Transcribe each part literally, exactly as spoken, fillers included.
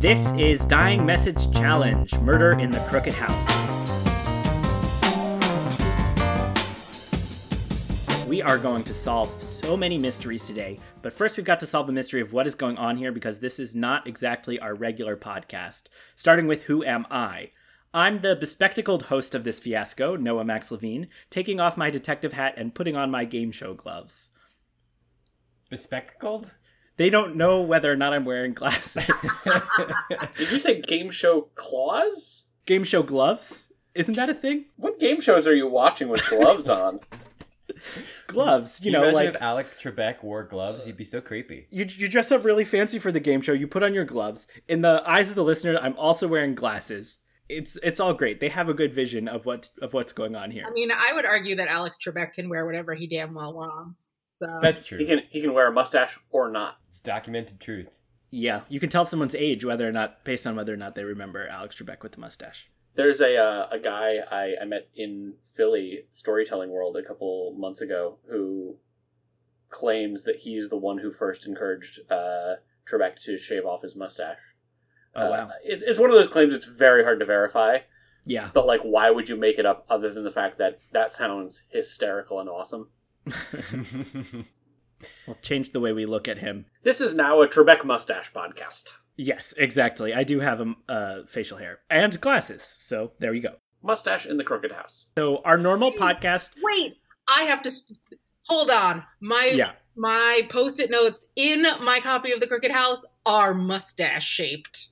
This is Dying Message Challenge, Murder in the Crooked House. We are going to solve so many mysteries today, but first we've got to solve the mystery of what is going on here because this is not exactly our regular podcast, starting with Who Am I? I'm the bespectacled host of this fiasco, Noah Max Levine, taking off my detective hat and putting on my game show gloves. Bespectacled? They don't know whether or not I'm wearing glasses. Did you say game show claws? Game show gloves? Isn't that a thing? What game shows are you watching with gloves on? Gloves, you, you know, imagine like if Alex Trebek wore gloves, he'd be so creepy. You you dress up really fancy for the game show. You put on your gloves. In the eyes of the listener, I'm also wearing glasses. It's it's all great. They have a good vision of what of what's going on here. I mean, I would argue that Alex Trebek can wear whatever he damn well wants. So. That's true. He can he can wear a mustache or not. It's documented truth. Yeah, you can tell someone's age whether or not based on whether or not they remember Alex Trebek with the mustache. There's a uh, a guy I, I met in Philly storytelling world a couple months ago who claims that he's the one who first encouraged uh, Trebek to shave off his mustache. Oh wow! Uh, it's it's one of those claims that's very hard to verify. Yeah, but like, why would you make it up other than the fact that that sounds hysterical and awesome? We'll change the way we look at him. This is now a Trebek mustache podcast. Yes, exactly. I do have a uh, facial hair and glasses, so there you go. Mustache in the Crooked House. So our normal wait, podcast. Wait, I have to st- hold on. My yeah. my post-it notes in my copy of the Crooked House are mustache shaped.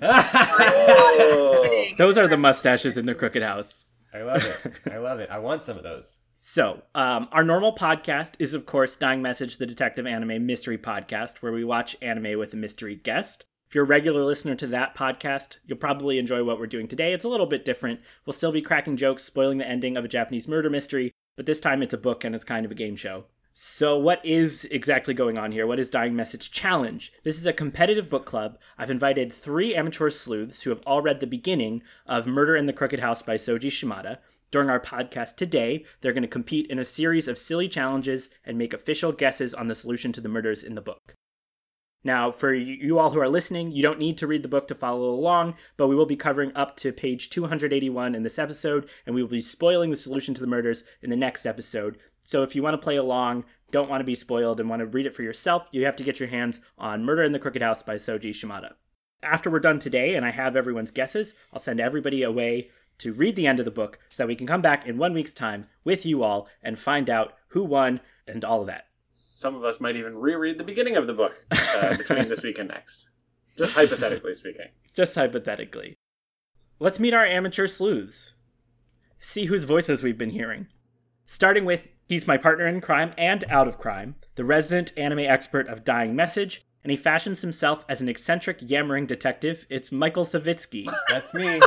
Oh. Those are the mustaches in the Crooked House. I love it. I love it. I want some of those. So, um, our normal podcast is, of course, Dying Message, the Detective Anime Mystery Podcast, where we watch anime with a mystery guest. If you're a regular listener to that podcast, you'll probably enjoy what we're doing today. It's a little bit different. We'll still be cracking jokes, spoiling the ending of a Japanese murder mystery, but this time it's a book and it's kind of a game show. So what is exactly going on here? What is Dying Message Challenge? This is a competitive book club. I've invited three amateur sleuths who have all read the beginning of Murder in the Crooked House by Soji Shimada. During our podcast today, they're going to compete in a series of silly challenges and make official guesses on the solution to the murders in the book. Now, for you all who are listening, you don't need to read the book to follow along, but we will be covering up to page two eighty-one in this episode, and we will be spoiling the solution to the murders in the next episode. So if you want to play along, don't want to be spoiled, and want to read it for yourself, you have to get your hands on Murder in the Crooked House by Soji Shimada. After we're done today, and I have everyone's guesses, I'll send everybody away to read the end of the book so that we can come back in one week's time with you all and find out who won and all of that. Some of us might even reread the beginning of the book uh, between this week and next. Just hypothetically speaking. Just hypothetically. Let's meet our amateur sleuths. See whose voices we've been hearing. Starting with, he's my partner in crime and out of crime, the resident anime expert of Dying Message, and he fashions himself as an eccentric, yammering detective. It's Michael Savitsky. That's me.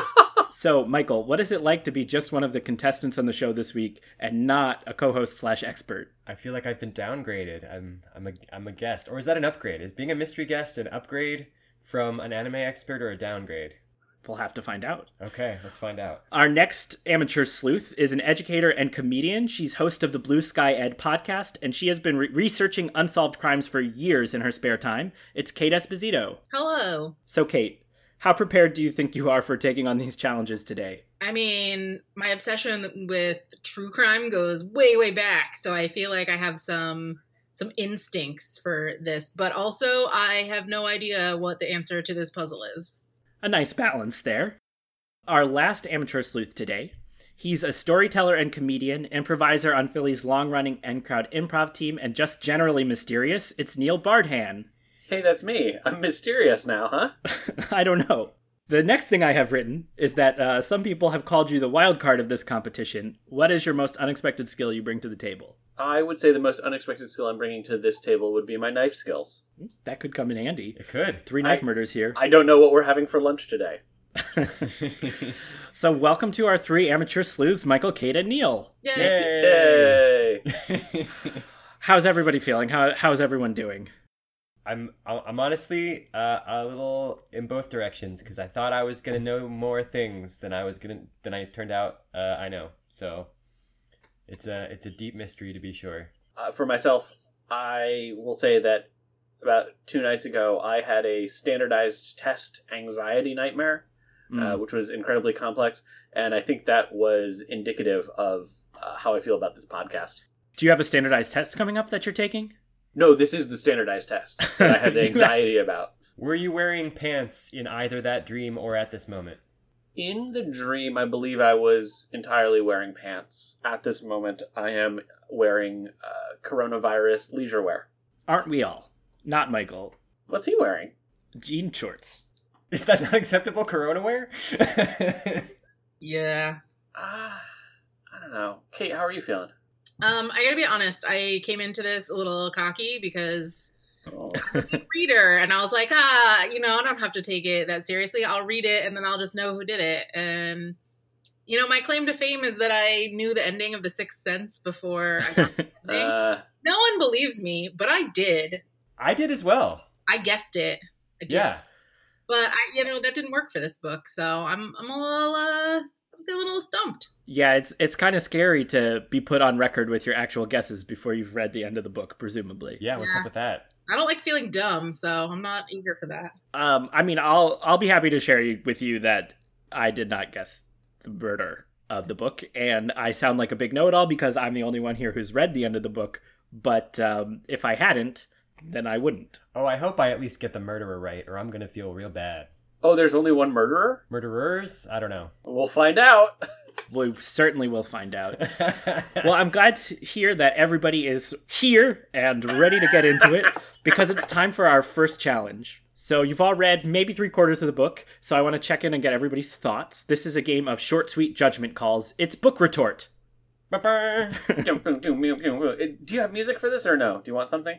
So, Michael, what is it like to be just one of the contestants on the show this week and not a co-host slash expert? I feel like I've been downgraded. I'm I'm a, I'm a guest. Or is that an upgrade? Is being a mystery guest an upgrade from an anime expert or a downgrade? We'll have to find out. Okay, let's find out. Our next amateur sleuth is an educator and comedian. She's host of the Blue Sky Ed podcast, and she has been re- researching unsolved crimes for years in her spare time. It's Kate Esposito. Hello. So, Kate, how prepared do you think you are for taking on these challenges today? I mean, my obsession with true crime goes way, way back. So I feel like I have some some instincts for this. But also, I have no idea what the answer to this puzzle is. A nice balance there. Our last amateur sleuth today. He's a storyteller and comedian, improviser on Philly's long-running N Crowd improv team, and just generally mysterious. It's Neil Bardhan. Hey, that's me. I'm mysterious now, huh? I don't know. The next thing I have written is that uh, some people have called you the wild card of this competition. What is your most unexpected skill you bring to the table? I would say the most unexpected skill I'm bringing to this table would be my knife skills. That could come in handy. It could. Three knife I, murders here. I don't know what we're having for lunch today. So welcome to our three amateur sleuths, Michael, Kate, and Neil. Yay! Yay. How's everybody feeling? How How's everyone doing? I'm I'm honestly uh, a little in both directions because I thought I was gonna know more things than I was gonna than I turned out uh, I know. So it's a it's a deep mystery to be sure. Uh, for myself, I will say that about two nights ago, I had a standardized test anxiety nightmare, mm. uh, which was incredibly complex. And I think that was indicative of uh, how I feel about this podcast. Do you have a standardized test coming up that you're taking? No, this is the standardized test that I had the anxiety about. Were you wearing pants in either that dream or at this moment? In the dream, I believe I was entirely wearing pants. At this moment, I am wearing uh, coronavirus leisure wear. Aren't we all? Not Michael. What's he wearing? Jean shorts. Is that not acceptable corona wear? Yeah. Ah, uh, I don't know. Kate, how are you feeling? Um, I gotta be honest. I came into this a little cocky because... Oh. I'm a good reader, and I was like, ah, you know, I don't have to take it that seriously. I'll read it, and then I'll just know who did it. And you know, my claim to fame is that I knew the ending of The Sixth Sense before I got the ending. Uh, no one believes me, but I did. I did as well. I guessed it. I yeah, but I, you know, that didn't work for this book, so I'm, I'm a little, uh, I'm feeling a little stumped. Yeah, it's, it's kind of scary to be put on record with your actual guesses before you've read the end of the book, presumably. Yeah, what's yeah. up with that? I don't like feeling dumb, so I'm not eager for that. Um, I mean, I'll I'll be happy to share with you that I did not guess the murder of the book, and I sound like a big know-it-all because I'm the only one here who's read the end of the book, but um, if I hadn't, then I wouldn't. Oh, I hope I at least get the murderer right, or I'm going to feel real bad. Oh, there's only one murderer? Murderers? I don't know. We'll find out. We certainly will find out. Well, I'm glad to hear that everybody is here and ready to get into it because it's time for our first challenge. So you've all read maybe three quarters of the book, so I want to check in and get everybody's thoughts. This is a game of short, sweet judgment calls. It's Book Retort. Do you have music for this or no? Do you want something?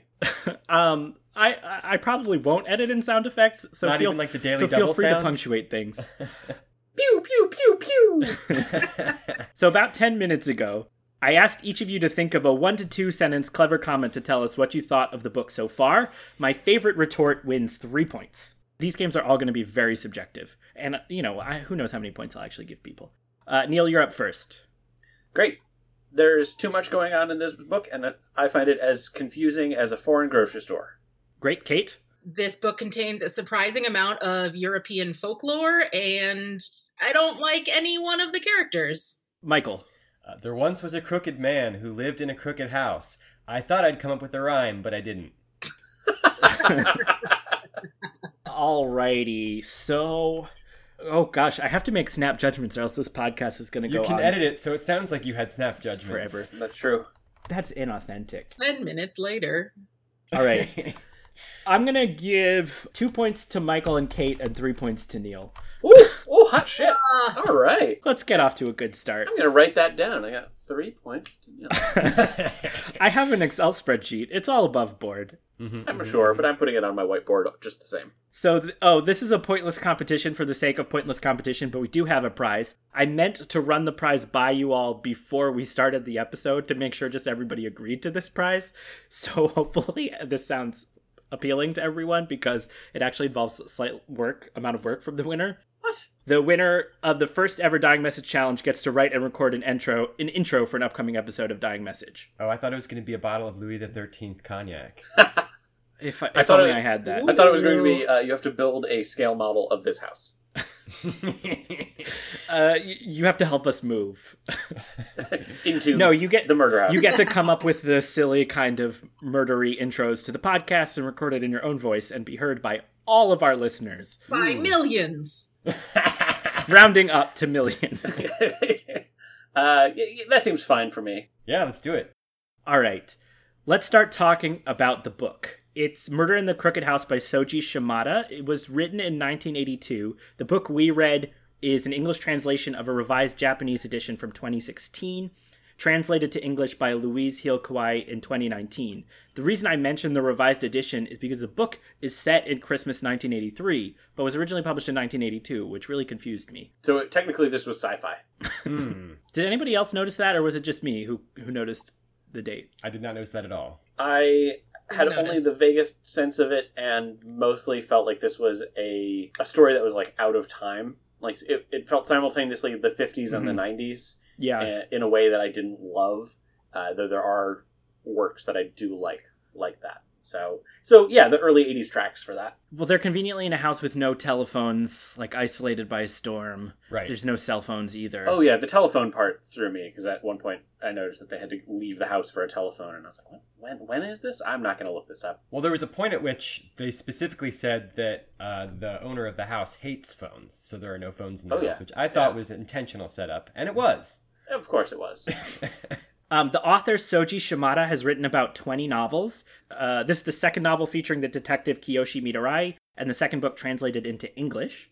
um, I I probably won't edit in sound effects, so Not feel, even like the Daily so Double feel free sound? To punctuate things. Pew, pew, pew, pew. So about ten minutes ago, I asked each of you to think of a one to two sentence clever comment to tell us what you thought of the book so far. My favorite retort wins three points. These games are all going to be very subjective. And, you know, I, who knows how many points I'll actually give people. Uh, Neil, you're up first. Great. There's too much going on in this book, and I find it as confusing as a foreign grocery store. Great. Kate? This book contains a surprising amount of European folklore, and I don't like any one of the characters. Michael. Uh, there once was a crooked man who lived in a crooked house. I thought I'd come up with a rhyme, but I didn't. Alrighty, so... Oh gosh, I have to make snap judgments or else this podcast is going to go on. You can edit it so it sounds like you had snap judgments. Forever. That's true. That's inauthentic. Ten minutes later. All right. I'm going to give two points to Michael and Kate and three points to Neil. Ooh, ooh, hot shit. Uh, All right. Let's get off to a good start. I'm going to write that down. I got three points to Neil. I have an Excel spreadsheet. It's all above board. Mm-hmm, I'm mm-hmm. sure, but I'm putting it on my whiteboard just the same. So, th- oh, this is a pointless competition for the sake of pointless competition, but we do have a prize. I meant to run the prize by you all before we started the episode to make sure just everybody agreed to this prize. So hopefully this sounds... appealing to everyone because it actually involves a slight work amount of work from the winner. What? The winner of the first ever Dying Message challenge gets to write and record an intro, an intro for an upcoming episode of Dying Message. Oh, I thought it was going to be a bottle of Louis the thirteenth cognac. if I, if I thought only it, I had that. I thought it was going to be uh, you have to build a scale model of this house. uh, you, you have to help us move into no, you get, the murder house. You get to come up with the silly kind of murdery intros to the podcast and record it in your own voice and be heard by all of our listeners. By Ooh. Millions. Rounding up to millions. uh, that seems fine for me. Yeah, let's do it. All right. Let's start talking about the book. It's Murder in the Crooked House by Soji Shimada. It was written in nineteen eighty-two. The book we read is an English translation of a revised Japanese edition from twenty sixteen, translated to English by Louise Hilkawai in twenty nineteen. The reason I mention the revised edition is because the book is set in Christmas nineteen eighty-three, but was originally published in nineteen eighty-two, which really confused me. So it, technically this was sci-fi. mm. Did anybody else notice that, or was it just me who, who noticed the date? I did not notice that at all. I... had notice. Only the vaguest sense of it and mostly felt like this was a a story that was like out of time. Like it, it felt simultaneously the fifties mm-hmm. and the nineties yeah. in a way that I didn't love, uh, though there are works that I do like like that. So, so yeah, the early eighties tracks for that. Well, they're conveniently in a house with no telephones, like isolated by a storm. Right. There's no cell phones either. Oh yeah, the telephone part threw me, because at one point I noticed that they had to leave the house for a telephone, and I was like, when when is this? I'm not going to look this up. Well, there was a point at which they specifically said that uh, the owner of the house hates phones, so there are no phones in the oh, house, yeah. which I thought yeah. was an intentional setup, and it was. Of course it was. Um, the author Soji Shimada has written about twenty novels. Uh, this is the second novel featuring the detective Kiyoshi Mitarai, and the second book translated into English.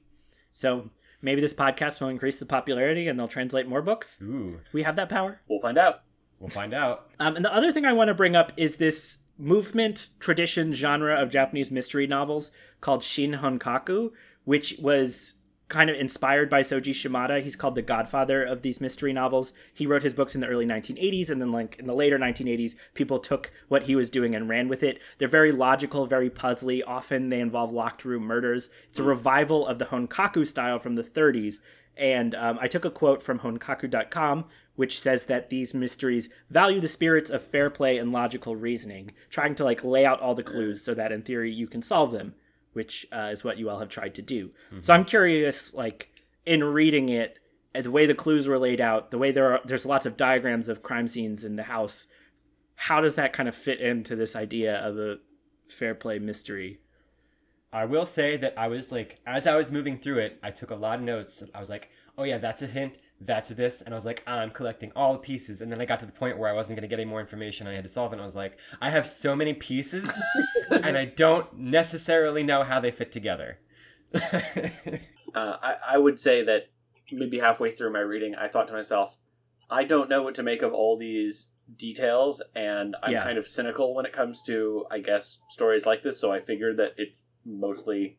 So maybe this podcast will increase the popularity and they'll translate more books. Ooh. We have that power. We'll find out. We'll find out. Um, and the other thing I want to bring up is this movement, tradition, genre of Japanese mystery novels called Shin Honkaku, which was kind of inspired by Soji Shimada. He's called the godfather of these mystery novels. He wrote his books in the early nineteen eighties, and then like in the later nineteen eighties, people took what he was doing and ran with it. They're very logical, very puzzly. Often they involve locked room murders. It's a revival of the Honkaku style from the thirties. And um, I took a quote from Honkaku dot com, which says that these mysteries value the spirits of fair play and logical reasoning, trying to like lay out all the clues so that in theory you can solve them, which uh, is what you all have tried to do. Mm-hmm. So I'm curious, like, in reading it, the way the clues were laid out, the way there are, there's lots of diagrams of crime scenes in the house, how does that kind of fit into this idea of a fair play mystery? I will say that I was like, as I was moving through it, I took a lot of notes. I was like, oh yeah, that's a hint, that's this. And I was like, I'm collecting all the pieces. And then I got to the point where I wasn't going to get any more information. I had to solve it. And I was like, I have so many pieces and I don't necessarily know how they fit together. uh, I, I would say that maybe halfway through my reading, I thought to myself, I don't know what to make of all these details. And I'm yeah. kind of cynical when it comes to, I guess, stories like this. So I figured that it's mostly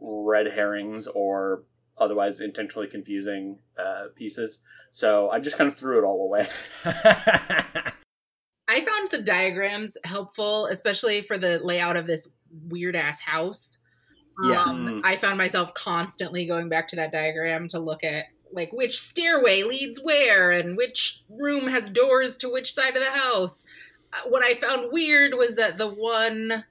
red herrings or otherwise intentionally confusing uh, pieces. So I just kind of threw it all away. I found the diagrams helpful, especially for the layout of this weird-ass house. Yeah. Um, I found myself constantly going back to that diagram to look at like which stairway leads where and which room has doors to which side of the house. What I found weird was that the one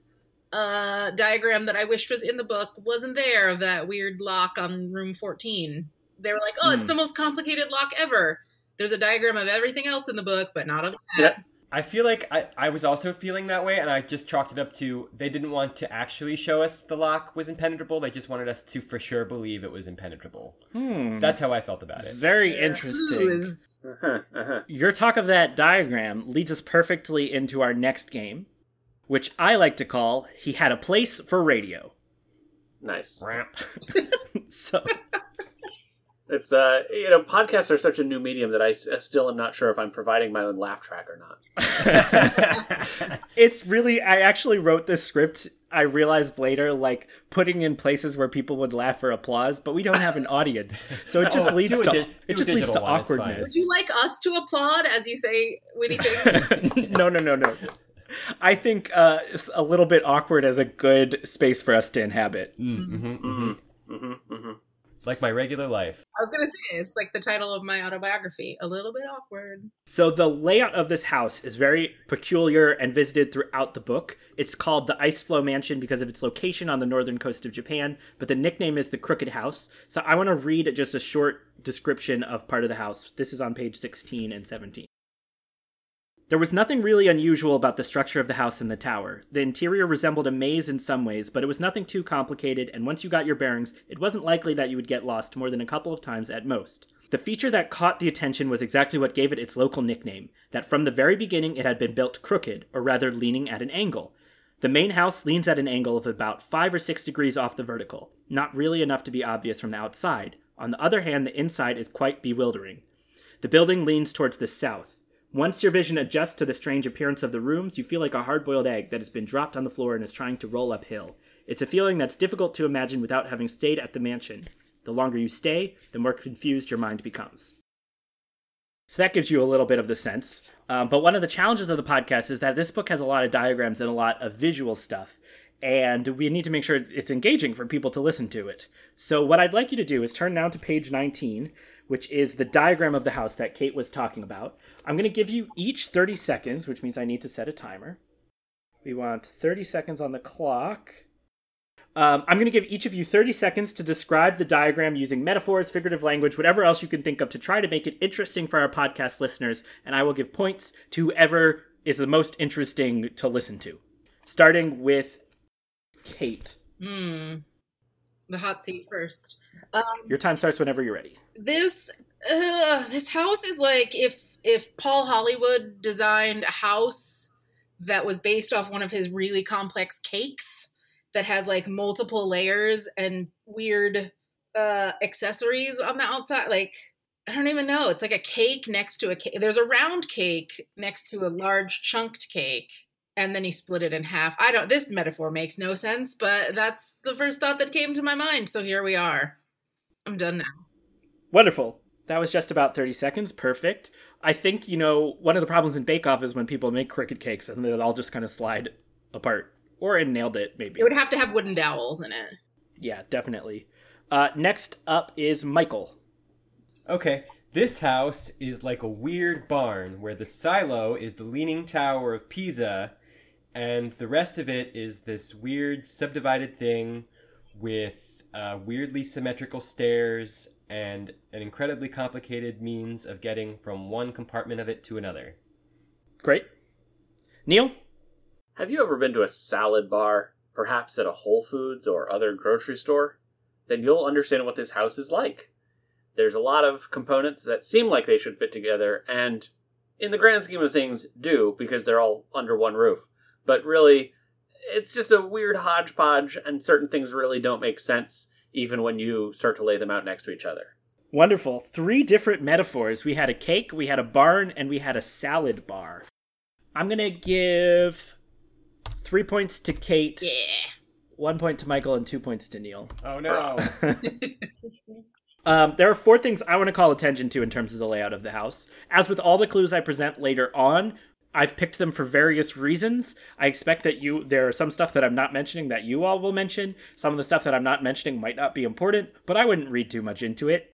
uh diagram that I wished was in the book wasn't there, of that weird lock on room fourteen. They were like, oh, it's mm. the most complicated lock ever. There's a diagram of everything else in the book, but not of that. Yep. I feel like I, I was also feeling that way, and I just chalked it up to they didn't want to actually show us the lock was impenetrable. They just wanted us to for sure believe it was impenetrable. Hmm. That's how I felt about it. Very yeah. interesting. Uh-huh, uh-huh. Your talk of that diagram leads us perfectly into our next game, which I like to call, He Had a Place for Radio. Nice. So it's, uh, you know, podcasts are such a new medium that I s- still am not sure if I'm providing my own laugh track or not. It's really, I actually wrote this script, I realized later, like, putting in places where people would laugh or applause, but we don't have an audience. So it just oh, leads to, di- it just leads to one, awkwardness. Would you like us to applaud as you say witty things? No, no, no, no. I think uh, it's a little bit awkward as a good space for us to inhabit. Mm-hmm, mm-hmm, mm-hmm, mm-hmm. Like my regular life. I was going to say, it's like the title of my autobiography, a little bit awkward. So the layout of this house is very peculiar and visited throughout the book. It's called the Ice Flow Mansion because of its location on the northern coast of Japan, but the nickname is the Crooked House. So I want to read just a short description of part of the house. This is on page sixteen and seventeen. There was nothing really unusual about the structure of the house and the tower. The interior resembled a maze in some ways, but it was nothing too complicated, and once you got your bearings, it wasn't likely that you would get lost more than a couple of times at most. The feature that caught the attention was exactly what gave it its local nickname, that from the very beginning it had been built crooked, or rather leaning at an angle. The main house leans at an angle of about five or six degrees off the vertical, not really enough to be obvious from the outside. On the other hand, the inside is quite bewildering. The building leans towards the south. Once your vision adjusts to the strange appearance of the rooms, you feel like a hard-boiled egg that has been dropped on the floor and is trying to roll uphill. It's a feeling that's difficult to imagine without having stayed at the mansion. The longer you stay, the more confused your mind becomes. So that gives you a little bit of the sense. Um, but one of the challenges of the podcast is that this book has a lot of diagrams and a lot of visual stuff, and we need to make sure it's engaging for people to listen to it. So what I'd like you to do is turn now to page nineteen, which is the diagram of the house that Kate was talking about. I'm going to give you each thirty seconds, which means I need to set a timer. We want thirty seconds on the clock. Um, I'm going to give each of you thirty seconds to describe the diagram using metaphors, figurative language, whatever else you can think of to try to make it interesting for our podcast listeners. And I will give points to whoever is the most interesting to listen to. Starting with Kate. Hmm. The hot seat first. Um, Your time starts whenever you're ready. This uh, this house is like if if Paul Hollywood designed a house that was based off one of his really complex cakes that has like multiple layers and weird uh, accessories on the outside. Like, I don't even know. It's like a cake next to a cake. There's a round cake next to a large chunked cake. And then you split it in half. I don't, this metaphor makes no sense, but that's the first thought that came to my mind. So here we are. I'm done now. Wonderful. That was just about thirty seconds. Perfect. I think, you know, one of the problems in Bake Off is when people make cricket cakes and they'll all just kind of slide apart. Or in Nailed It, maybe. It would have to have wooden dowels in it. Yeah, definitely. Uh, next up is Michael. Okay. This house is like a weird barn where the silo is the Leaning Tower of Pisa, and the rest of it is this weird subdivided thing with uh, weirdly symmetrical stairs and an incredibly complicated means of getting from one compartment of it to another. Great. Neil? Have you ever been to a salad bar, perhaps at a Whole Foods or other grocery store? Then you'll understand what this house is like. There's a lot of components that seem like they should fit together, and in the grand scheme of things, do, because they're all under one roof. But really, it's just a weird hodgepodge, and certain things really don't make sense, even when you start to lay them out next to each other. Wonderful. Three different metaphors. We had a cake, we had a barn, and we had a salad bar. I'm going to give three points to Kate, yeah. one point to Michael, and two points to Neil. Oh, no. Um, there are four things I want to call attention to in terms of the layout of the house. As with all the clues I present later on, I've picked them for various reasons. I expect that you there are some stuff that I'm not mentioning that you all will mention. Some of the stuff that I'm not mentioning might not be important, but I wouldn't read too much into it.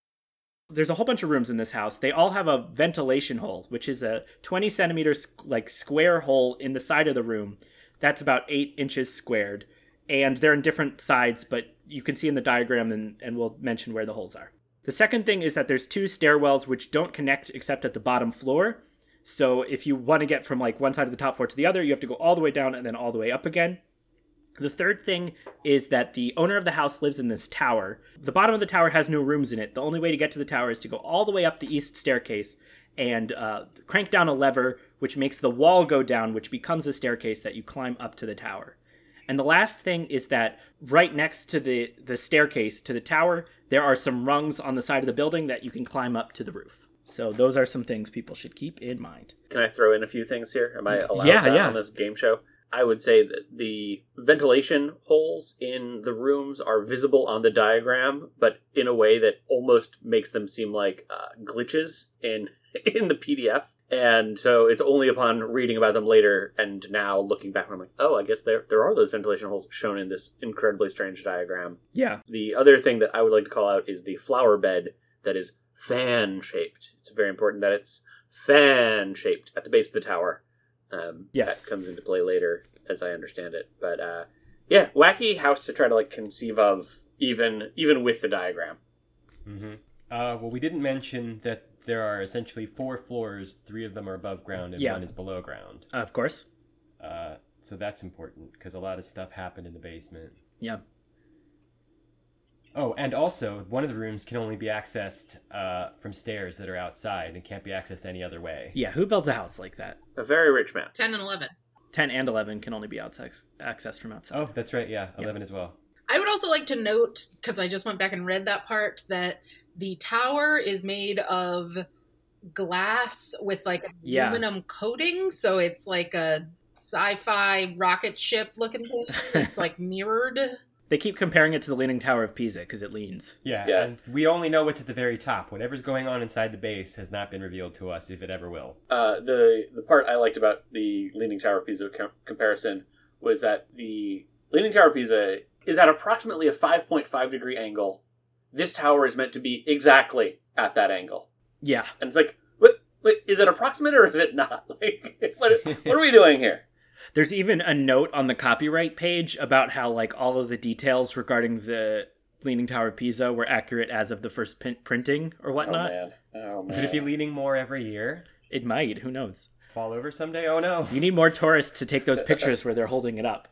There's a whole bunch of rooms in this house. They all have a ventilation hole, which is a twenty centimeter like square hole in the side of the room. That's about eight inches squared. And they're in different sides, but you can see in the diagram, and, and we'll mention where the holes are. The second thing is that there's two stairwells which don't connect except at the bottom floor. So if you want to get from like one side of the top floor to the other, you have to go all the way down and then all the way up again. The third thing is that the owner of the house lives in this tower. The bottom of the tower has no rooms in it. The only way to get to the tower is to go all the way up the east staircase and uh, crank down a lever, which makes the wall go down, which becomes a staircase that you climb up to the tower. And the last thing is that right next to the, the staircase to the tower, there are some rungs on the side of the building that you can climb up to the roof. So those are some things people should keep in mind. Can I throw in a few things here? Am I allowed yeah, that yeah. on this game show? I would say that the ventilation holes in the rooms are visible on the diagram, but in a way that almost makes them seem like uh, glitches in in the P D F. And so it's only upon reading about them later and now looking back, I'm like, oh, I guess there there are those ventilation holes shown in this incredibly strange diagram. Yeah. The other thing that I would like to call out is the flower bed that is fan-shaped. It's very important that it's fan-shaped at the base of the tower. Um, yes. That comes into play later, as I understand it. But, uh, yeah, wacky house to try to, like, conceive of, even even with the diagram. Mm-hmm. Uh, well, we didn't mention that there are essentially four floors. Three of them are above ground and yeah. one is below ground. Uh, of course. Uh, so that's important because a lot of stuff happened in the basement. Yeah. Oh, and also, one of the rooms can only be accessed uh, from stairs that are outside and can't be accessed any other way. Yeah, who builds a house like that? A very rich man. ten and eleven. ten and eleven can only be accessed from outside. Oh, that's right, yeah, eleven yeah. as well. I would also like to note, because I just went back and read that part, that the tower is made of glass with, like, yeah. aluminum coating, so it's like a sci-fi rocket ship-looking thing. It's, like, mirrored. They keep comparing it to the Leaning Tower of Pisa because it leans. Yeah, yeah, and we only know what's at the very top. Whatever's going on inside the base has not been revealed to us, if it ever will. Uh, the the part I liked about the Leaning Tower of Pisa com- comparison was that the Leaning Tower of Pisa is at approximately a five point five degree angle. This tower is meant to be exactly at that angle. Yeah. And it's like, what, what, is it approximate or is it not? Like, what, what are we doing here? There's even a note on the copyright page about how, like, all of the details regarding the Leaning Tower of Pisa were accurate as of the first pin- printing or whatnot. Oh, man. Oh, man. Could it be leaning more every year? It might. Who knows? Fall over someday? Oh, no. You need more tourists to take those pictures where they're holding it up.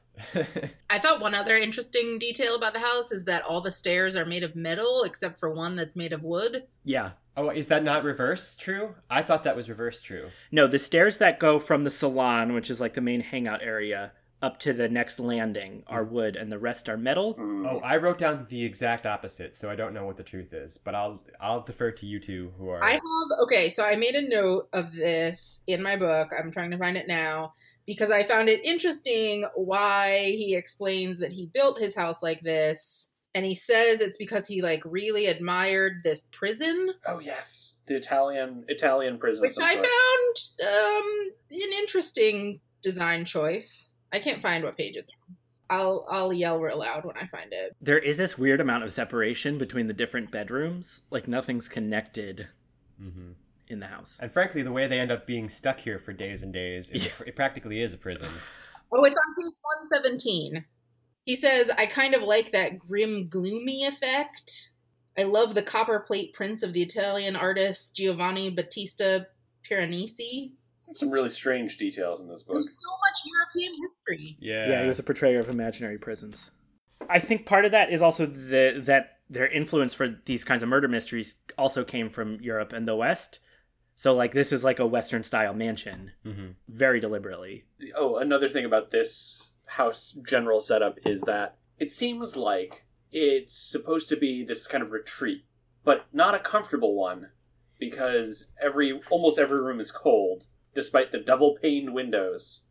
I thought one other interesting detail about the house is that all the stairs are made of metal, except for one that's made of wood. Yeah. Oh, is that not reverse true? I thought that was reverse true. No, the stairs that go from the salon, which is like the main hangout area, up to the next landing are wood, and the rest are metal. Oh, I wrote down the exact opposite, so I don't know what the truth is, but I'll I'll defer to you two who are... I have... Okay, so I made a note of this in my book. I'm trying to find it now, because I found it interesting why he explains that he built his house like this. And he says it's because he, like, really admired this prison. Oh, yes. The Italian Italian prison. Which I found um, an interesting design choice. I can't find what page it's on. I'll, I'll yell real loud when I find it. There is this weird amount of separation between the different bedrooms. Like, nothing's connected mm-hmm. in the house. And frankly, the way they end up being stuck here for days and days, it, it practically is a prison. Oh, it's on page one seventeen. He says, I kind of like that grim, gloomy effect. I love the copper plate prints of the Italian artist Giovanni Battista Piranesi. Some really strange details in this book. There's so much European history. Yeah, yeah, he was a portrayer of imaginary prisons. I think part of that is also the, that their influence for these kinds of murder mysteries also came from Europe and the West. So, like, this is like a Western-style mansion, mm-hmm. very deliberately. Oh, another thing about this house general setup is that it seems like it's supposed to be this kind of retreat, but not a comfortable one, because every almost every room is cold, despite the double paned windows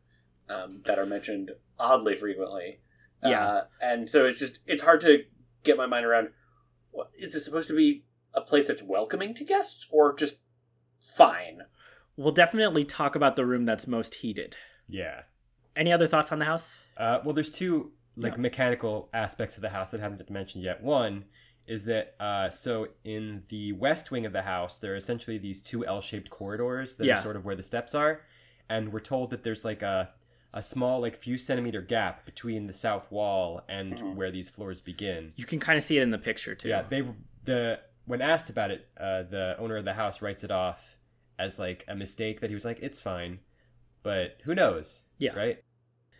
um, that are mentioned oddly frequently. Yeah, uh, and so it's just it's hard to get my mind around. What, is this supposed to be a place that's welcoming to guests or just fine? We'll definitely talk about the room that's most heated. Yeah. Any other thoughts on the house? Uh, well, there's two like no. mechanical aspects of the house that haven't been mentioned yet. One is that uh, so in the west wing of the house, there are essentially these two L-shaped corridors that yeah. are sort of where the steps are. And we're told that there's like a, a small, like few centimeter gap between the south wall and mm-hmm. where these floors begin. You can kind of see it in the picture, too. Yeah, they the when asked about it, uh, the owner of the house writes it off as like a mistake that he was like, it's fine. But who knows? Yeah. Right?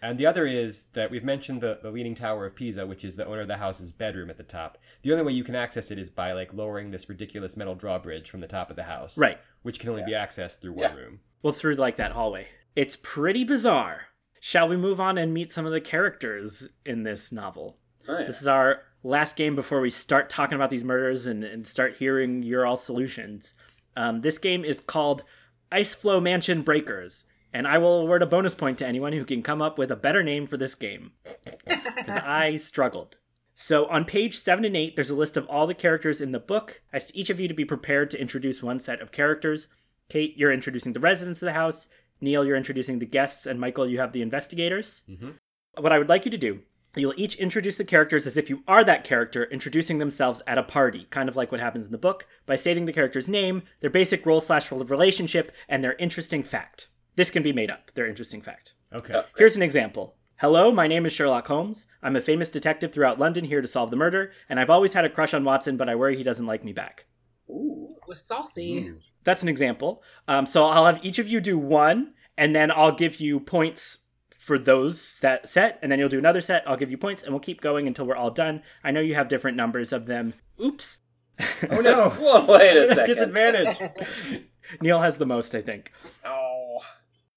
And the other is that we've mentioned the, the Leaning Tower of Pisa, which is the owner of the house's bedroom at the top. The only way you can access it is by, like, lowering this ridiculous metal drawbridge from the top of the house. Right. Which can only yeah. be accessed through one yeah. room. Well, through, like, that hallway. It's pretty bizarre. Shall we move on and meet some of the characters in this novel? Oh, yeah. This is our last game before we start talking about these murders and, and start hearing your all solutions. Um, this game is called Ice Flow Mansion Breakers. And I will award a bonus point to anyone who can come up with a better name for this game. Because I struggled. So on page seven and eight, there's a list of all the characters in the book. I asked each of you to be prepared to introduce one set of characters. Kate, you're introducing the residents of the house. Neil, you're introducing the guests. And Michael, you have the investigators. Mm-hmm. What I would like you to do, you'll each introduce the characters as if you are that character, introducing themselves at a party, kind of like what happens in the book, by stating the character's name, their basic role slash relationship, and their interesting fact. This can be made up. They're interesting fact. Okay. Oh, here's an example. Hello, my name is Sherlock Holmes. I'm a famous detective throughout London here to solve the murder, and I've always had a crush on Watson, but I worry he doesn't like me back. Ooh, it was saucy. Mm. That's an example. Um, so I'll have each of you do one, and then I'll give you points for those that set, and then you'll do another set. I'll give you points, and we'll keep going until we're all done. I know you have different numbers of them. Oops. Oh, no. Whoa, wait a second. Disadvantage. Neil has the most, I think. Oh.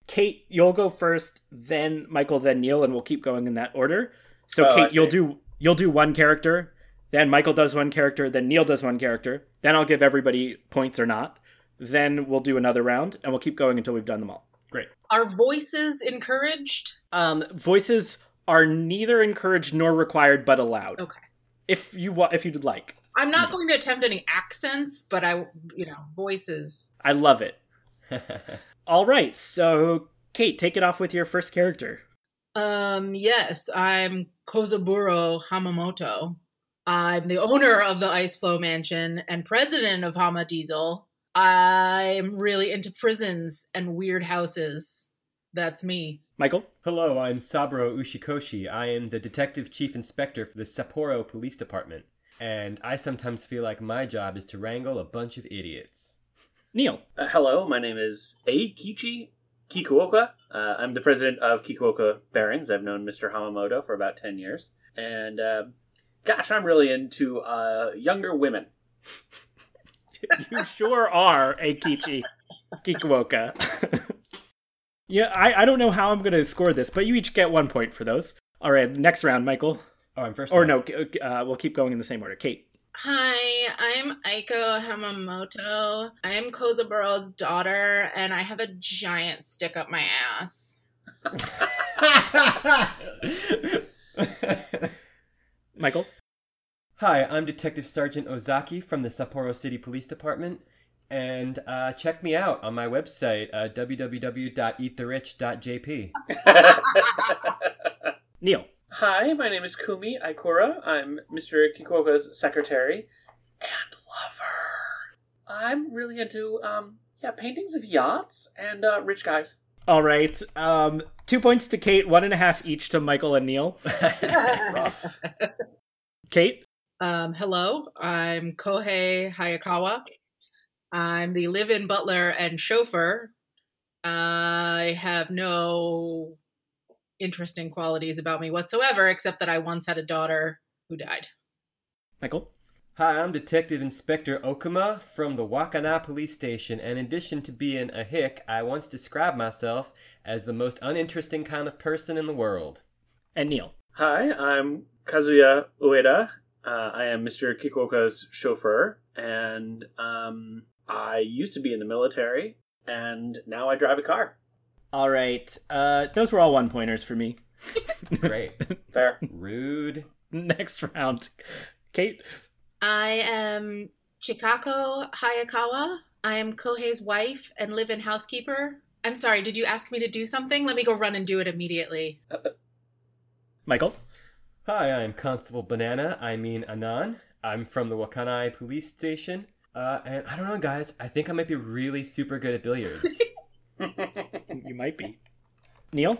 Kate, you'll go first, then Michael, then Neil, and we'll keep going in that order. So oh, Kate, you'll do you'll do one character, then Michael does one character, then Neil does one character, then I'll give everybody points or not, then we'll do another round, and we'll keep going until we've done them all. Great. Are voices encouraged? Um, voices are neither encouraged nor required, but allowed. Okay. If you wa- if you'd like. I'm not going to attempt any accents, but I, you know, voices. I love it. All right, so Kate, take it off with your first character. Um, yes, I'm Kozaburo Hamamoto. I'm the owner of the Ice Flow Mansion and president of Hama Diesel. I'm really into prisons and weird houses. That's me. Michael? Hello, I'm Saburo Ushikoshi. I am the Detective Chief Inspector for the Sapporo Police Department. And I sometimes feel like my job is to wrangle a bunch of idiots. Neil? Uh, hello, my name is Aikichi Kikuoka. Uh, I'm the president of Kikuoka Bearings. I've known Mister Hamamoto for about ten years. And, uh, gosh, I'm really into uh, younger women. You sure are, Aikichi Kikuoka. Yeah, I, I don't know how I'm going to score this, but you each get one point for those. All right, next round, Michael. Oh, I'm first. Or now. no, uh, we'll keep going in the same order. Kate. Hi, I'm Aiko Hamamoto. I am Kozaburo's daughter, and I have a giant stick up my ass. Michael. Hi, I'm Detective Sergeant Ozaki from the Sapporo City Police Department. And uh, check me out on my website, uh, w w w dot eat the rich dot j p. Neil. Hi, my name is Kumi Aikura. I'm Mister Kikuoka's secretary and lover. I'm really into um, yeah, paintings of yachts and uh, rich guys. All right. Um, two points to Kate, one and a half each to Michael and Neil. Rough. Kate? Um, hello, I'm Kohei Hayakawa. I'm the live-in butler and chauffeur. I have no interesting qualities about me whatsoever, except that I once had a daughter who died. Michael? Hi, I'm Detective Inspector Okuma from the Wakana Police Station, and in addition to being a hick, I once described myself as the most uninteresting kind of person in the world. And Neil? Hi, I'm Kazuya Ueda. Uh, I am Mister Kikuoka's chauffeur, and... um. I used to be in the military, and now I drive a car. All right. Uh, those were all one-pointers for me. Great. Fair. Rude. Next round. Kate? I am Chikako Hayakawa. I am Kohei's wife and live-in housekeeper. I'm sorry, did you ask me to do something? Let me go run and do it immediately. Uh-oh. Michael? Hi, I'm Constable Banana. I mean Anan. I'm from the Wakanai Police Station. Uh, and I don't know, guys, I think I might be really super good at billiards. You might be. Neil?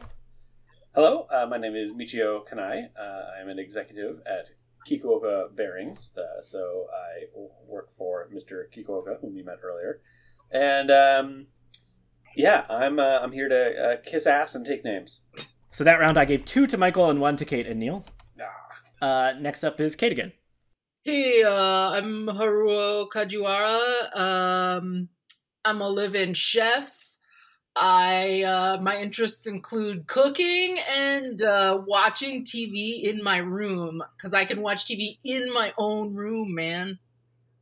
Hello, uh, my name is Michio Kanai. Uh, I'm an executive at Kikuoka Bearings. Uh, so I work for Mister Kikuoka, whom you met earlier. And, um, yeah, I'm, uh, I'm here to uh, kiss ass and take names. So that round I gave two to Michael and one to Kate and Neil. Ah. Uh, next up is Kate again. Hey, uh, I'm Haruo Kajiwara. Um, I'm a live-in chef. I uh, my interests include cooking and uh, watching T V in my room, because I can watch T V in my own room, man.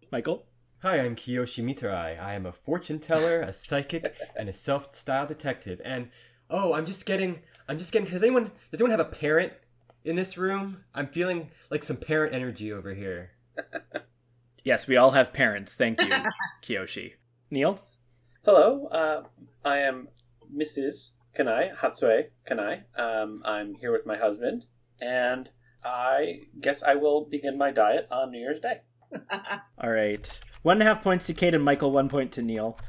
Michael? Hi, I'm Kiyoshi Mitarai. I am a fortune teller, a psychic, and a self-styled detective. And, oh, I'm just getting, I'm just getting, does anyone, does anyone have a parent in this room? I'm feeling like some parent energy over here. Yes, we all have parents. Thank you, Kiyoshi. Neil? Hello. Uh, I am Missus Kanai, Hatsue Kanai. Um, I'm here with my husband, and I guess I will begin my diet on New Year's Day. All right. One and a half points to Kate and Michael, one point to Neil.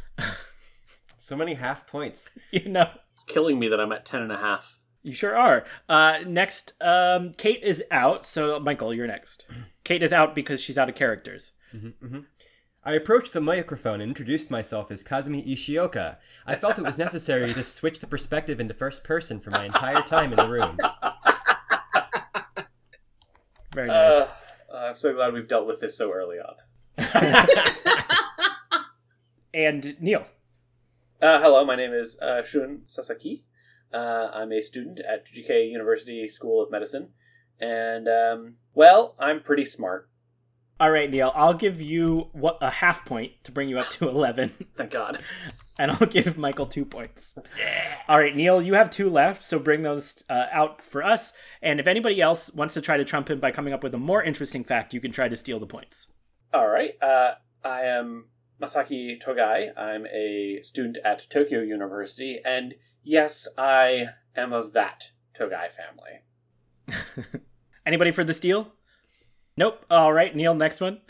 So many half points. You know. It's killing me that I'm at ten and a half. You sure are. Uh, next, um, Kate is out. So, Michael, you're next. Kate is out because she's out of characters. Mm-hmm, mm-hmm. I approached the microphone and introduced myself as Kazumi Ishioka. I felt it was necessary to switch the perspective into first person for my entire time in the room. Very nice. Uh, I'm so glad we've dealt with this so early on. And Neil. Uh, hello, my name is uh, Shun Sasaki. Uh, I'm a student at G K University School of Medicine, and, um, well, I'm pretty smart. All right, Neil, I'll give you what, a half point to bring you up to eleven. Thank God. And I'll give Michael two points. Yeah. All right, Neil, you have two left, so bring those uh, out for us. And if anybody else wants to try to trump him by coming up with a more interesting fact, you can try to steal the points. All right, uh, I am Masaki Togai. I'm a student at Tokyo University, and... yes, I am of that Togai family. Anybody for the steal? Nope. All right, Neil, next one.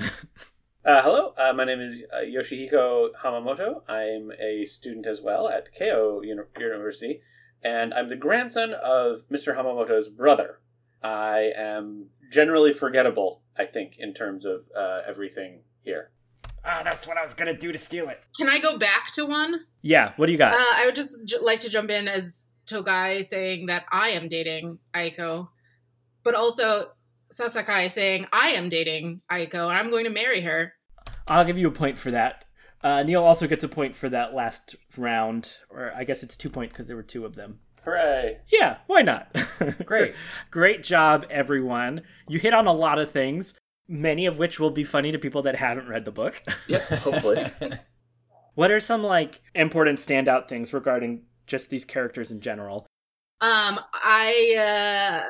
uh, hello, uh, my name is uh, Yoshihiko Hamamoto. I'm a student as well at Keio Uni- University, and I'm the grandson of Mister Hamamoto's brother. I am generally forgettable, I think, in terms of uh, everything here. Ah, oh, that's what I was going to do to steal it. Can I go back to one? Yeah, what do you got? Uh, I would just j- like to jump in as Togai saying that I am dating Aiko, but also Sasakai saying I am dating Aiko, and I'm going to marry her. I'll give you a point for that. Uh, Neil also gets a point for that last round, or I guess it's two points because there were two of them. Hooray. Yeah, why not? Great. Great job, everyone. You hit on a lot of things, many of which will be funny to people that haven't read the book. Yep, hopefully. What are some, like, important standout things regarding just these characters in general? Um, I uh,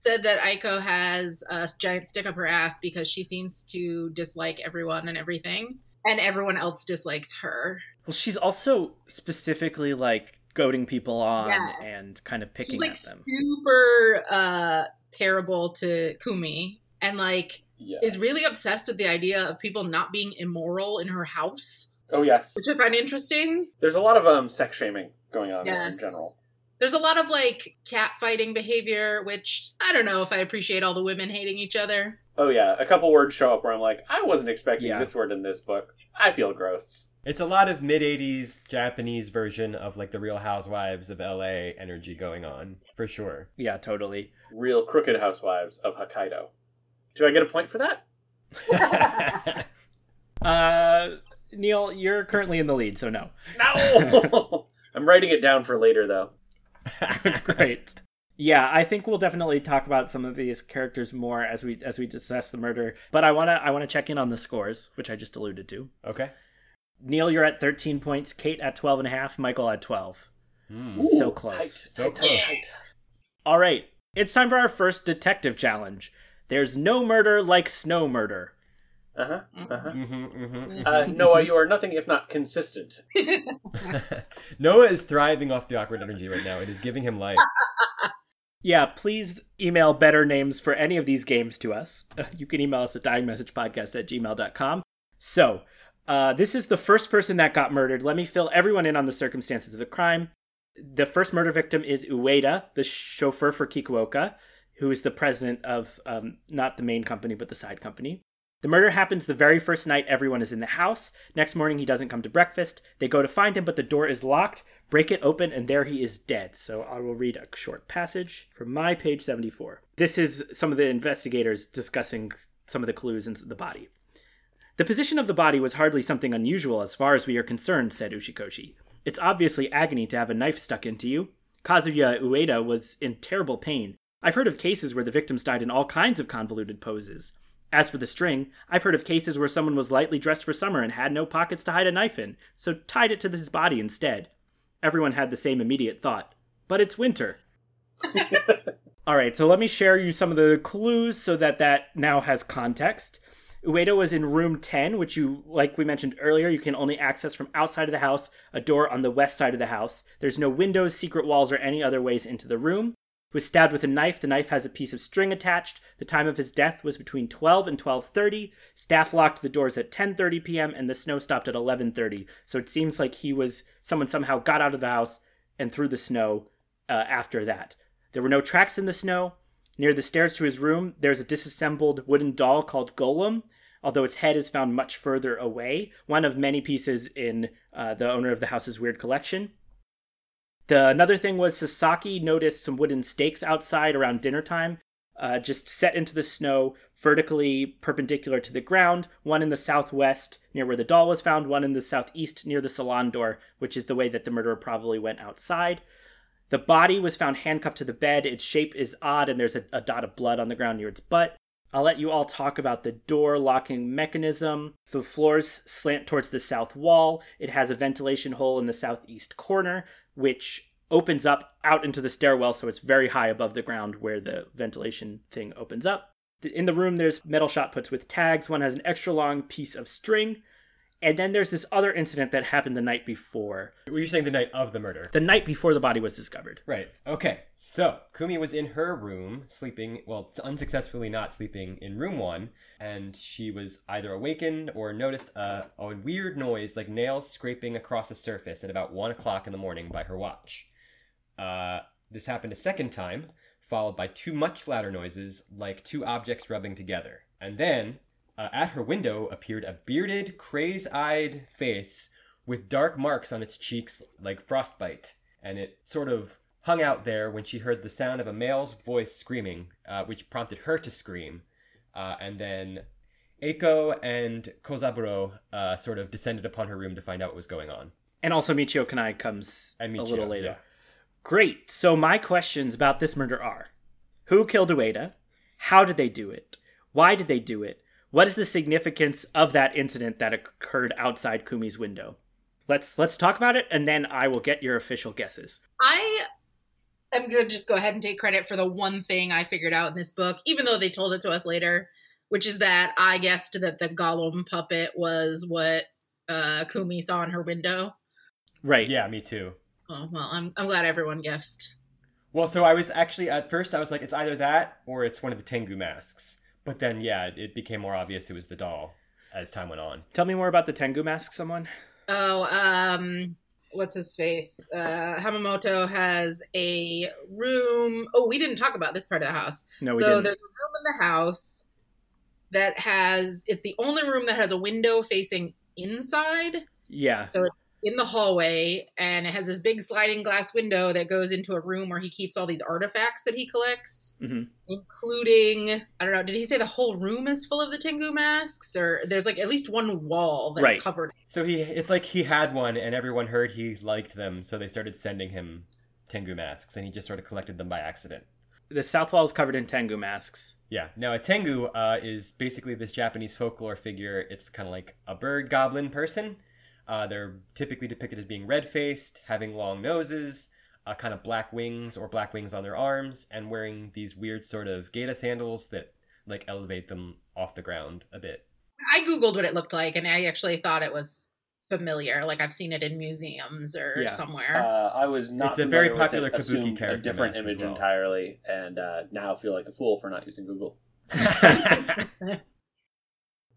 said that Aiko has a giant stick up her ass because she seems to dislike everyone and everything, and everyone else dislikes her. Well, she's also specifically, like, goading people on yes. and kind of picking she's, like, at them. Super uh, terrible to Kumi, and, like, yeah. is really obsessed with the idea of people not being immoral in her house. Oh, yes. Which I find interesting. There's a lot of um, sex shaming going on yes. in general. There's a lot of, like, catfighting behavior, which I don't know if I appreciate all the women hating each other. Oh, yeah. A couple words show up where I'm like, I wasn't expecting yeah. this word in this book. I feel gross. It's a lot of mid-eighties Japanese version of, like, the Real Housewives of L A energy going on, for sure. Yeah, totally. Real Crooked Housewives of Hokkaido. Do I get a point for that? uh, Neil, you're currently in the lead, so no. No! I'm writing it down for later, though. Great. Yeah, I think we'll definitely talk about some of these characters more as we as we discuss the murder. But I wanna I wanna check in on the scores, which I just alluded to. Okay. Neil, you're at thirteen points. Kate at twelve and a half. Michael at twelve. Mm. Ooh, so close. Tight, so tight, close. Tight. All right, it's time for our first detective challenge. There's no murder like snow murder. Uh huh. Uh-huh. Mm-hmm, mm-hmm, mm-hmm. Uh, Noah, you are nothing if not consistent. Noah is thriving off the awkward energy right now. It is giving him life. Yeah, please email better names for any of these games to us. Uh, you can email us at dyingmessagepodcast at gmail dot com. So, uh, this is the first person that got murdered. Let me fill everyone in on the circumstances of the crime. The first murder victim is Ueda, the chauffeur for Kikuoka, who is the president of um, not the main company, but the side company. The murder happens the very first night everyone is in the house. Next morning, he doesn't come to breakfast. They go to find him, but the door is locked. Break it open, and there he is dead. So I will read a short passage from my page seventy-four. This is some of the investigators discussing some of the clues in the body. The position of the body was hardly something unusual as far as we are concerned, said Ushikoshi. It's obviously agony to have a knife stuck into you. Kazuya Ueda was in terrible pain. I've heard of cases where the victims died in all kinds of convoluted poses. As for the string, I've heard of cases where someone was lightly dressed for summer and had no pockets to hide a knife in, so tied it to his body instead. Everyone had the same immediate thought, but it's winter. All right, so let me share you some of the clues so that that now has context. Ueda was in room ten, which you, like we mentioned earlier, you can only access from outside of the house, a door on the west side of the house. There's no windows, secret walls, or any other ways into the room. He was stabbed with a knife. The knife has a piece of string attached. The time of his death was between twelve and twelve thirty. Staff locked the doors at ten thirty p.m. and the snow stopped at eleven thirty. So it seems like he was someone somehow got out of the house and through the snow uh, after that. There were no tracks in the snow. Near the stairs to his room, there's a disassembled wooden doll called Golem, although its head is found much further away, one of many pieces in uh, the owner of the house's weird collection. The another thing was Sasaki noticed some wooden stakes outside around dinner time, uh, just set into the snow, vertically perpendicular to the ground, one in the southwest near where the doll was found, one in the southeast near the salon door, which is the way that the murderer probably went outside. The body was found handcuffed to the bed. Its shape is odd, and there's a, a dot of blood on the ground near its butt. I'll let you all talk about the door locking mechanism. The floors slant towards the south wall. It has a ventilation hole in the southeast corner, which opens up out into the stairwell, so it's very high above the ground where the ventilation thing opens up. In the room, there's metal shot puts with tags. One has an extra long piece of string. And then there's this other incident that happened the night before. Were you saying the night of the murder? The night before the body was discovered. Right. Okay. So Kumi was in her room sleeping, well, unsuccessfully not sleeping in room one. And she was either awakened or noticed a, a weird noise like nails scraping across the surface at about one o'clock in the morning by her watch. Uh, this happened a second time, followed by two much louder noises, like two objects rubbing together. And then, uh, at her window appeared a bearded, crazed-eyed face with dark marks on its cheeks like frostbite, and it sort of hung out there when she heard the sound of a male's voice screaming, uh, which prompted her to scream. Uh, and then Eiko and Kozaburo uh, sort of descended upon her room to find out what was going on. And also Michio Kanai comes and Michio, a little later. Yeah. Great. So my questions about this murder are, who killed Ueda? How did they do it? Why did they do it? What is the significance of that incident that occurred outside Kumi's window? Let's let's talk about it, and then I will get your official guesses. I am going to just go ahead and take credit for the one thing I figured out in this book, even though they told it to us later, which is that I guessed that the Golem puppet was what uh, Kumi saw in her window. Right. Yeah, me too. Oh, well, I'm I'm glad everyone guessed. Well, so I was actually, at first I was like, it's either that or it's one of the Tengu masks. But then, yeah, it became more obvious it was the doll as time went on. Tell me more about the Tengu mask, someone. Oh, um, what's his face? Uh, Hamamoto has a room. Oh, we didn't talk about this part of the house. No, we so didn't. So there's a room in the house that has, it's the only room that has a window facing inside. Yeah. So it's in the hallway, and it has this big sliding glass window that goes into a room where he keeps all these artifacts that he collects, mm-hmm. including, I don't know, did he say the whole room is full of the Tengu masks? Or there's like at least one wall that's right. covered. So he, it's like he had one and everyone heard he liked them, so they started sending him Tengu masks, and he just sort of collected them by accident. The south wall is covered in Tengu masks. Yeah. Now, a Tengu uh, is basically this Japanese folklore figure. It's kind of like a bird goblin person. Uh, they're typically depicted as being red-faced, having long noses, uh, kind of black wings or black wings on their arms, and wearing these weird sort of gaita sandals that like elevate them off the ground a bit. I Googled what it looked like, and I actually thought it was familiar. Like, I've seen it in museums or yeah. somewhere. Uh, I was not It's a very popular it, Kabuki character. A different image well. entirely, and uh, now feel like a fool for not using Google.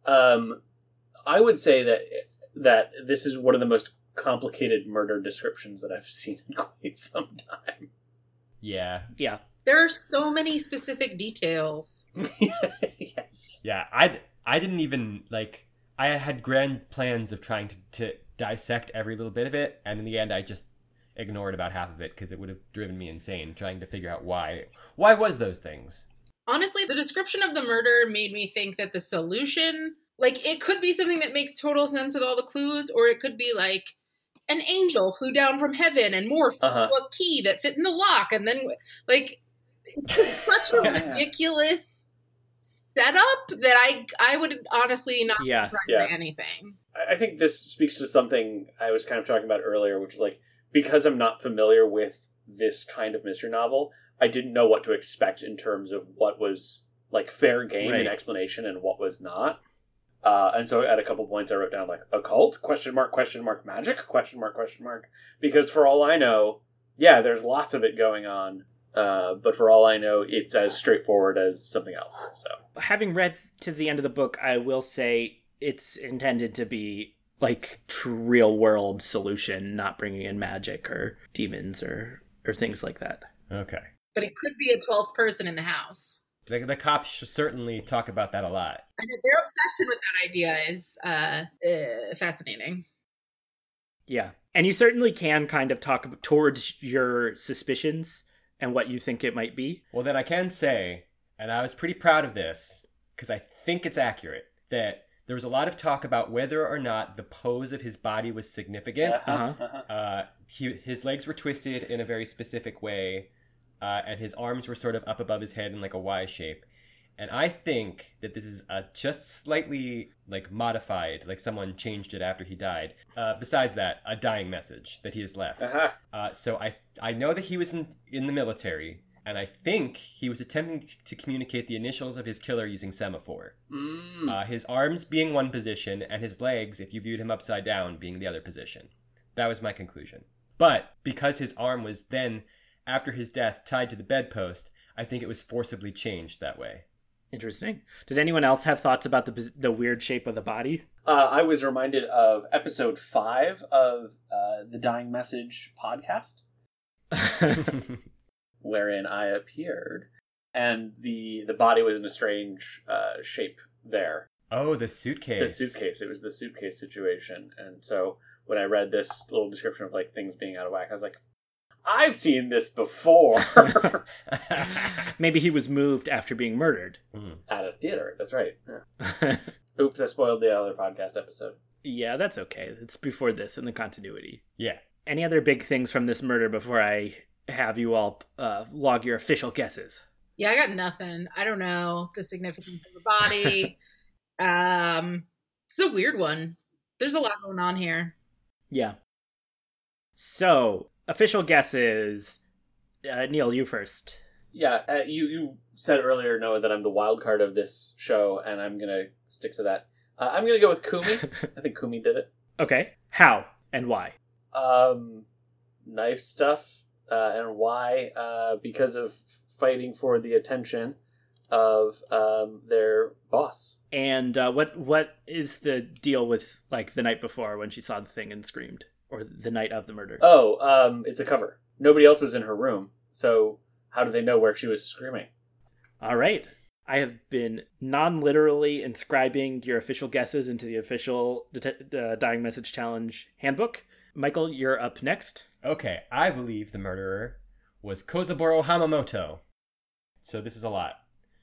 um, I would say that... that this is one of the most complicated murder descriptions that I've seen in quite some time. Yeah. Yeah. There are so many specific details. Yes. Yeah, I, I didn't even, like, I had grand plans of trying to, to dissect every little bit of it, and in the end I just ignored about half of it because it would have driven me insane trying to figure out why. Why was those things? Honestly, the description of the murder made me think that the solution... Like, it could be something that makes total sense with all the clues, or it could be, like, an angel flew down from heaven and morphed uh-huh. into a key that fit in the lock, and then, like, it's such a yeah. ridiculous setup that I I would honestly not yeah. surprise yeah. by anything. I think this speaks to something I was kind of talking about earlier, which is, like, because I'm not familiar with this kind of mystery novel, I didn't know what to expect in terms of what was, like, fair game right. and explanation and what was not. Uh, and so at a couple points I wrote down, like, occult, question mark, question mark, magic, question mark, question mark. Because for all I know, yeah, there's lots of it going on. Uh, but for all I know, it's as straightforward as something else. So having read to the end of the book, I will say it's intended to be, like, real world solution, not bringing in magic or demons or, or things like that. Okay. But it could be a twelfth person in the house. The, the cops certainly talk about that a lot. And their obsession with that idea is uh, uh, fascinating. Yeah. And you certainly can kind of talk towards your suspicions and what you think it might be. Well, then I can say, and I was pretty proud of this, because I think it's accurate, that there was a lot of talk about whether or not the pose of his body was significant. Uh-huh. Uh-huh. Uh, he, his legs were twisted in a very specific way. Uh, and his arms were sort of up above his head in like a Y shape. And I think that this is uh, just slightly like modified, like someone changed it after he died. Uh, besides that, a dying message that he has left. Uh-huh. Uh, so I I know that he was in, in the military, and I think he was attempting t- to communicate the initials of his killer using semaphore. Mm. Uh, his arms being one position, and his legs, if you viewed him upside down, being the other position. That was my conclusion. But because his arm was then... after his death, tied to the bedpost, I think it was forcibly changed that way. Interesting. Did anyone else have thoughts about the the weird shape of the body? Uh, I was reminded of episode five of uh, the Dying Message podcast. wherein I appeared, and the the body was in a strange uh, shape there. Oh, the suitcase. The suitcase. It was the suitcase situation. And so when I read this little description of like things being out of whack, I was like, I've seen this before. Maybe he was moved after being murdered. Mm. Out of theater. That's right. Yeah. Oops, I spoiled the other podcast episode. Yeah, that's okay. It's before this in the continuity. Yeah. Any other big things from this murder before I have you all uh, log your official guesses? Yeah, I got nothing. I don't know. The significance of the body. Um, it's a weird one. There's a lot going on here. Yeah. So, official guesses. Uh, Neil, you first. Yeah, uh, you, you said earlier, Noah, that I'm the wild card of this show, and I'm going to stick to that. Uh, I'm going to go with Kumi. I think Kumi did it. Okay. How and why? Um, knife stuff, uh, and why? Uh, because of fighting for the attention of um, their boss. And uh, what what is the deal with, like, the night before when she saw the thing and screamed? Or the night of the murder? Oh, um, it's a cover. Nobody else was in her room, so how do they know where she was screaming? All right. I have been non-literally inscribing your official guesses into the official det- uh, Dying Message Challenge handbook. Michael, you're up next. Okay, I believe the murderer was Kozaburo Hamamoto. So this is a lot.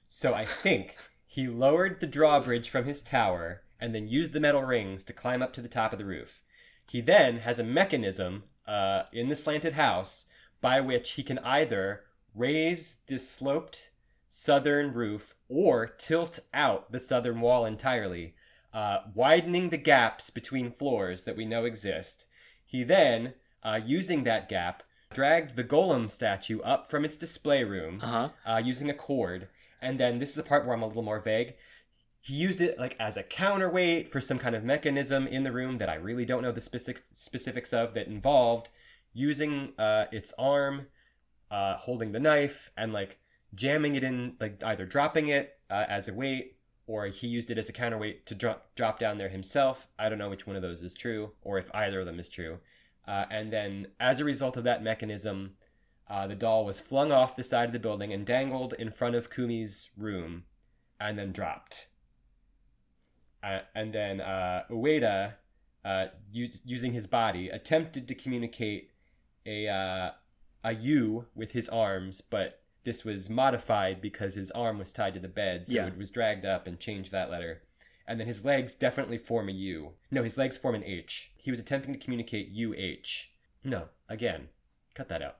So I think... He lowered the drawbridge from his tower and then used the metal rings to climb up to the top of the roof. He then has a mechanism uh, in the slanted house by which he can either raise this sloped southern roof or tilt out the southern wall entirely, uh, widening the gaps between floors that we know exist. He then, uh, using that gap, dragged the Golem statue up from its display room uh-huh. uh, using a cord. And then this is the part where I'm a little more vague. He used it like as a counterweight for some kind of mechanism in the room that I really don't know the specific specifics of, that involved using uh, its arm, uh, holding the knife, and like jamming it in, like either dropping it uh, as a weight, or he used it as a counterweight to drop drop down there himself. I don't know which one of those is true, or if either of them is true. Uh, and then as a result of that mechanism... Uh, the doll was flung off the side of the building and dangled in front of Kumi's room and then dropped. Uh, and then uh, Ueda, uh, us- using his body, attempted to communicate a, uh, a U with his arms, but this was modified because his arm was tied to the bed, so yeah. It was dragged up and changed that letter. And then his legs definitely form a U. No, his legs form an H. He was attempting to communicate U H. No, again, cut that out.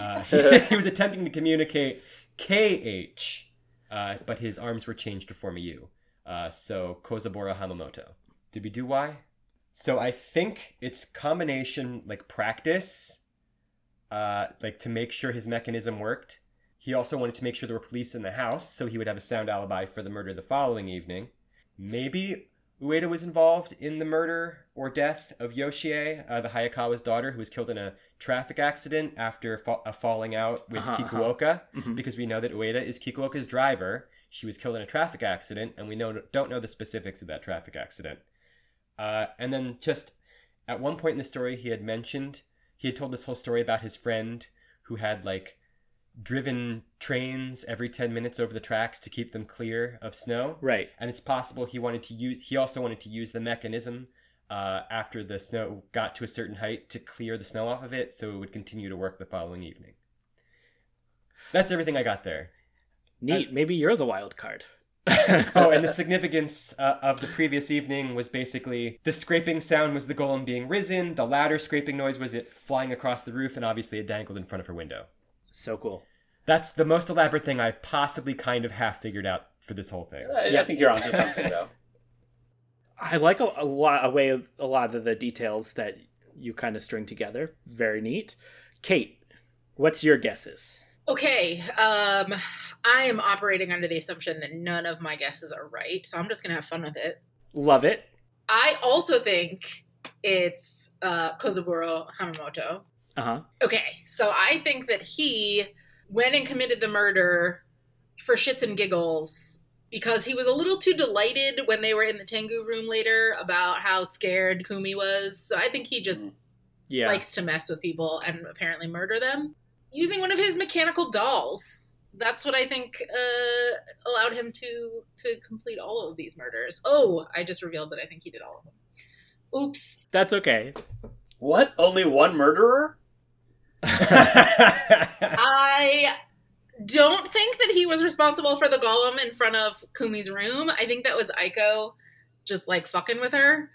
Uh, he, he was attempting to communicate K H, uh, but his arms were changed to form a U. Uh, so Kozaburo Hamamoto. Did we do Y? So I think it's combination, like practice, uh, like to make sure his mechanism worked. He also wanted to make sure there were police in the house, so he would have a sound alibi for the murder the following evening. Maybe Ueda was involved in the murder or death of Yoshie, uh, the Hayakawa's daughter, who was killed in a traffic accident after fa- a falling out with uh-huh, Kikuoka, uh-huh. Mm-hmm. Because we know that Ueda is Kikuoka's driver. She was killed in a traffic accident, and we know don't know the specifics of that traffic accident. Uh, and then just at one point in the story, he had mentioned, he had told this whole story about his friend who had, like, driven trains every ten minutes over the tracks to keep them clear of snow. Right. And it's possible he wanted to use, he also wanted to use the mechanism uh, after the snow got to a certain height to clear the snow off of it so it would continue to work the following evening. That's everything I got there. Neat. Uh, Maybe you're the wild card. Oh, and the significance uh, of the previous evening was basically the scraping sound was the Golem being risen, the louder scraping noise was it flying across the roof, and obviously it dangled in front of her window. So cool. That's the most elaborate thing I possibly kind of half figured out for this whole thing. Yeah, I think you're onto something, though. I like a, a lot, a way of, a lot of the details that you kind of string together. Very neat. Kate, what's your guesses? Okay, um, I am operating under the assumption that none of my guesses are right, so I'm just going to have fun with it. Love it. I also think it's uh, Kozaburo Hamamoto. Uh-huh. Okay, so I think that he went and committed the murder for shits and giggles because he was a little too delighted when they were in the Tengu room later about how scared Kumi was. So I think he just yeah. likes to mess with people and apparently murder them. using one of his mechanical dolls. That's what I think uh, allowed him to to complete all of these murders. Oh, I just revealed that I think he did all of them. Oops. That's okay. What? Only one murderer? I don't think that he was responsible for the golem in front of Kumi's room. I think that was Aiko just like fucking with her.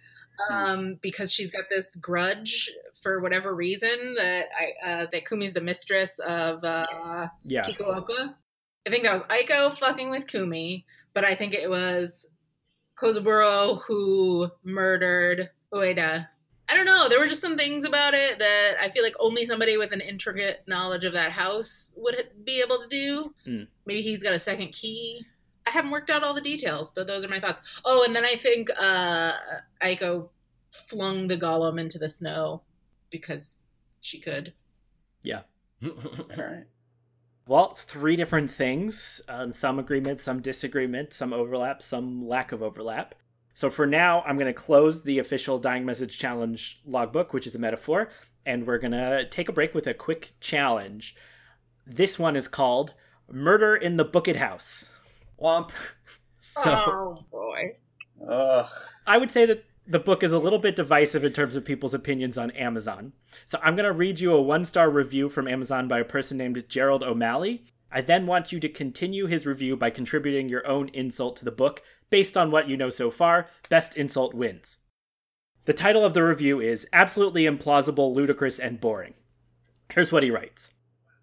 Um, because she's got this grudge for whatever reason that I, uh, that Kumi's the mistress of uh, yeah. Kikuoka. I think that was Aiko fucking with Kumi, but I think it was Kozaburo who murdered Ueda. I don't know. There were just some things about it that I feel like only somebody with an intricate knowledge of that house would be able to do. Mm. Maybe he's got a second key. I haven't worked out all the details, but those are my thoughts. Oh, and then I think uh, Aiko flung the golem into the snow because she could. Yeah. All right. Well, three different things. Um, some agreement, some disagreement, some overlap, some lack of overlap. So for now, I'm going to close the official Dying Message Challenge logbook, which is a metaphor, and we're going to take a break with a quick challenge. This one is called Murder in the Crooked House. Womp. So, oh, boy. Ugh. I would say that the book is a little bit divisive in terms of people's opinions on Amazon. So I'm going to read you a one-star review from Amazon by a person named Gerald O'Malley. I then want you to continue his review by contributing your own insult to the book based on what you know so far. Best insult wins. The title of the review is Absolutely Implausible, Ludicrous, and Boring. Here's what he writes.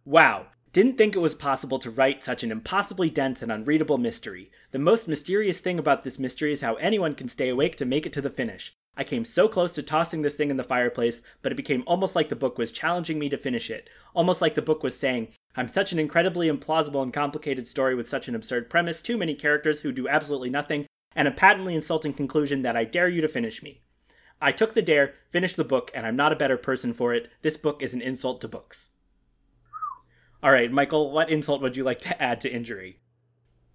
Wow. Didn't think it was possible to write such an impossibly dense and unreadable mystery. The most mysterious thing about this mystery is how anyone can stay awake to make it to the finish. I came so close to tossing this thing in the fireplace, but it became almost like the book was challenging me to finish it. Almost like the book was saying, I'm such an incredibly implausible and complicated story with such an absurd premise, too many characters who do absolutely nothing, and a patently insulting conclusion that I dare you to finish me. I took the dare, finished the book, and I'm not a better person for it. This book is an insult to books. All right, Michael, what insult would you like to add to injury?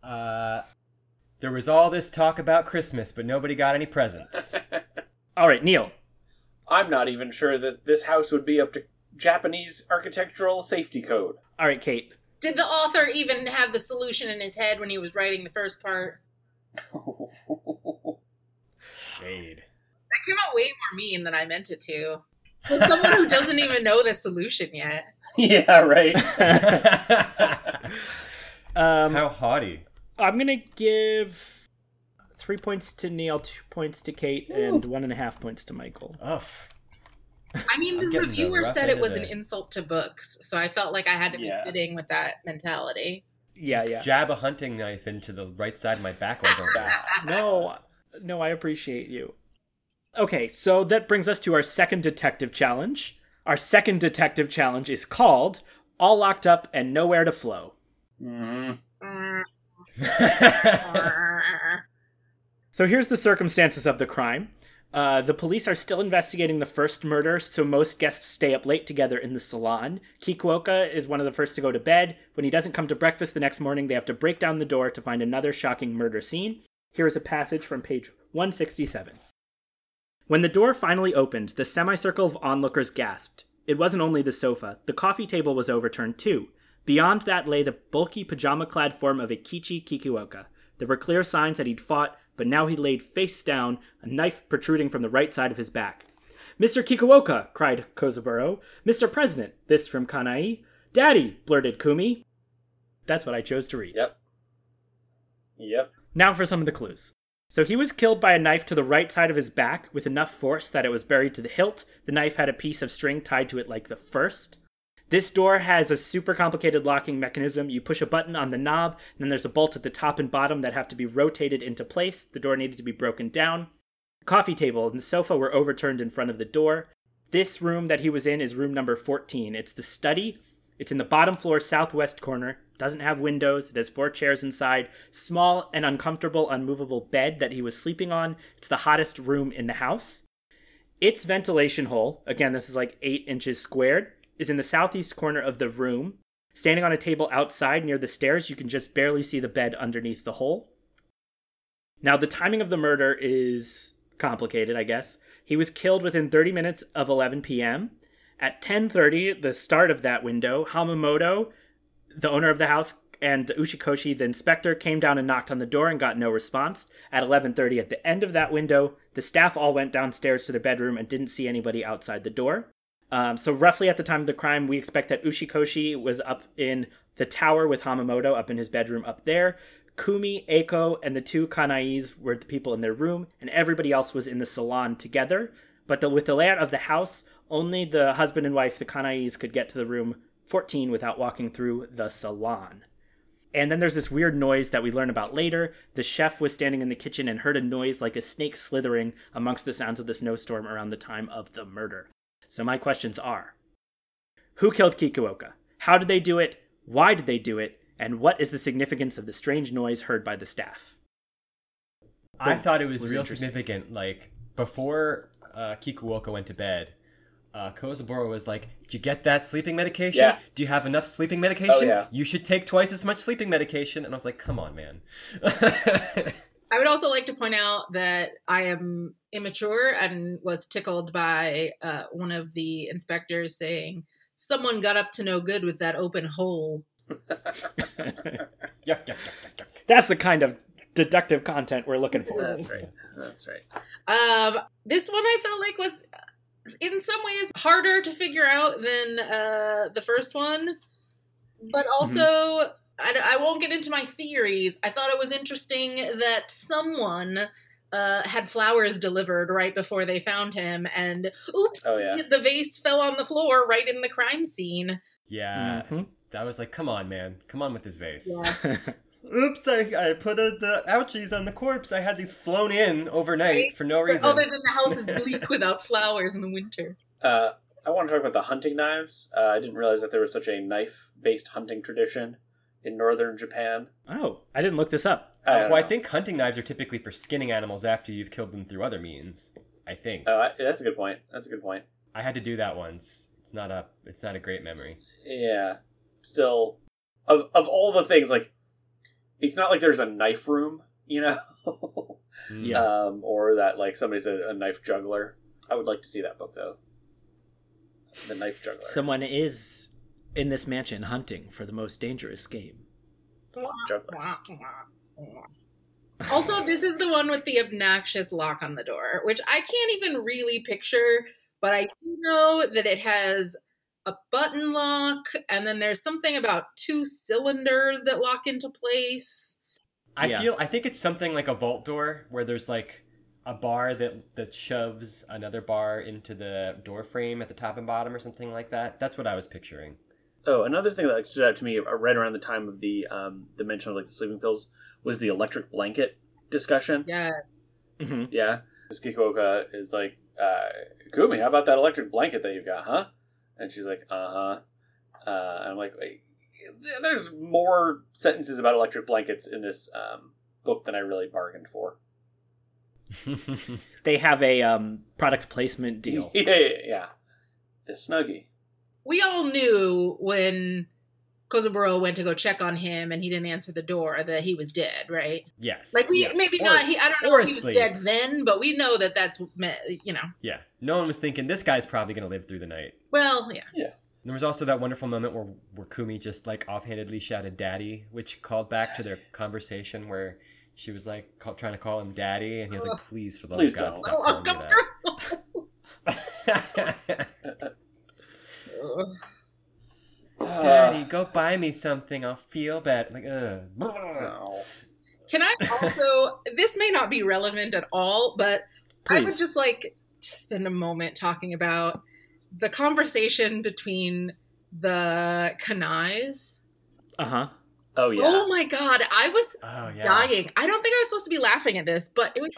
Uh, there was all this talk about Christmas, but nobody got any presents. All right, Neil. I'm not even sure that this house would be up to Japanese architectural safety code. All right, Kate. Did the author even have the solution in his head when he was writing the first part? Shade. That came out way more mean than I meant it to. With someone who doesn't even know the solution yet. Yeah, right. um, How haughty. I'm going to give three points to Neil, two points to Kate, Ooh. and one and a half points to Michael. Ugh. I mean, I'm the reviewer said it was an insult to books, so I felt like I had to yeah. be fitting with that mentality. Yeah, yeah. Jab a hunting knife into the right side of my back while I go back. No, no, I appreciate you. Okay, so that brings us to our second detective challenge. Our second detective challenge is called All Locked Up and Nowhere to Flow. Mm. So here's the circumstances of the crime. Uh, the police are still investigating the first murder, so most guests stay up late together in the salon. Kikuoka is one of the first to go to bed. When he doesn't come to breakfast the next morning, they have to break down the door to find another shocking murder scene. Here is a passage from page one sixty-seven. When the door finally opened, the semicircle of onlookers gasped. It wasn't only the sofa. The coffee table was overturned, too. Beyond that lay the bulky, pajama-clad form of Ikichi Kikuoka. There were clear signs that he'd fought, but now he laid face down, a knife protruding from the right side of his back. "Mister Kikuoka!" cried Kozaburo. "Mister President!" This from Kanai. "Daddy!" blurted Kumi. That's what I chose to read. Yep. Yep. Now for some of the clues. So he was killed by a knife to the right side of his back with enough force that it was buried to the hilt. The knife had a piece of string tied to it like the first. This door has a super complicated locking mechanism. You push a button on the knob, and then there's a bolt at the top and bottom that have to be rotated into place. The door needed to be broken down. The coffee table and the sofa were overturned in front of the door. This room that he was in is room number fourteen. It's the study. It's in the bottom floor southwest corner. Doesn't have windows, it has four chairs inside, small and uncomfortable, unmovable bed that he was sleeping on. It's the hottest room in the house. Its ventilation hole, again, this is like eight inches squared, is in the southeast corner of the room. Standing on a table outside near the stairs, you can just barely see the bed underneath the hole. Now, the timing of the murder is complicated, I guess. He was killed within thirty minutes of eleven p.m., At ten thirty, the start of that window, Hamamoto, the owner of the house, and Ushikoshi, the inspector, came down and knocked on the door and got no response. At eleven thirty, at the end of that window, the staff all went downstairs to their bedroom and didn't see anybody outside the door. Um, so roughly at the time of the crime, we expect that Ushikoshi was up in the tower with Hamamoto, up in his bedroom up there. Kumi, Eiko, and the two Kanais were the people in their room, and everybody else was in the salon together. But the, with the layout of the house, only the husband and wife, the Kanais, could get to the room fourteen without walking through the salon. And then there's this weird noise that we learn about later. The chef was standing in the kitchen and heard a noise like a snake slithering amongst the sounds of the snowstorm around the time of the murder. So my questions are, who killed Kikuoka? How did they do it? Why did they do it? And what is the significance of the strange noise heard by the staff? I Boom. thought it was, was real significant. Like, before uh, Kikuoka went to bed, Uh, Kozaburo was like, "Did you get that sleeping medication? Yeah. Do you have enough sleeping medication? Oh, yeah. You should take twice as much sleeping medication." And I was like, "Come on, man." I would also like to point out that I am immature and was tickled by uh, one of the inspectors saying, "Someone got up to no good with that open hole." yuck, yuck, yuck, yuck. That's the kind of deductive content we're looking for. That's right. That's right. Um, this one I felt like was, in some ways, harder to figure out than uh, the first one. But also, mm-hmm. I, I won't get into my theories. I thought it was interesting that someone uh, had flowers delivered right before they found him. And, oops, oh, yeah. the vase fell on the floor right in the crime scene. Yeah, mm-hmm. I was like, come on, man. Come on with this vase. Yes. Oops, I, I put a, the ouchies on the corpse. I had these flown in overnight right? for no reason. But other than the house is bleak without flowers in the winter. Uh, I want to talk about the hunting knives. Uh, I didn't realize that there was such a knife-based hunting tradition in northern Japan. Oh, I didn't look this up. I uh, well, know. I think hunting knives are typically for skinning animals after you've killed them through other means, I think. Oh, uh, that's a good point. That's a good point. I had to do that once. It's not a, it's not a great memory. Yeah. Still, of of all the things, like, it's not like there's a knife room, you know, yeah. um, or that like somebody's a, a knife juggler. I would like to see that book, though. The Knife Juggler. Someone is in this mansion hunting for the most dangerous game. Jugglers. Also, this is the one with the obnoxious lock on the door, which I can't even really picture, but I do know that it has a button lock, and then there's something about two cylinders that lock into place. I yeah. feel I think it's something like a vault door where there's like a bar that that shoves another bar into the door frame at the top and bottom or something like that. That's what I was picturing. Oh, another thing that like, stood out to me right around the time of the um, the mention of like the sleeping pills was the electric blanket discussion. Yes. Mm-hmm. Yeah. This Kikuoka is like, uh, Kumi, how about that electric blanket that you've got, huh? And she's like, uh-huh. Uh, and I'm like, wait, there's more sentences about electric blankets in this um, book than I really bargained for. They have a um, product placement deal. yeah, yeah, yeah. The Snuggie. We all knew when Kozaburo went to go check on him and he didn't answer the door that he was dead, right? Yes. Like, we yeah. maybe or, not, he, I don't know if he asleep. was dead then, but we know that that's, you know. Yeah. No one was thinking, this guy's probably going to live through the night. Well, yeah. Yeah. There was also that wonderful moment where, where Kumi just, like, offhandedly shouted daddy, which called back daddy. to their conversation where she was, like, call, trying to call him daddy, and he was like, please, for the love of God, stop calling me that. Daddy, go buy me something. I'll feel bad. Like, ugh. Can I also, this may not be relevant at all, but please. I would just like to spend a moment talking about the conversation between the Kanais. Uh-huh. Oh, yeah. Oh, my God. I was oh, yeah. dying. I don't think I was supposed to be laughing at this, but it was.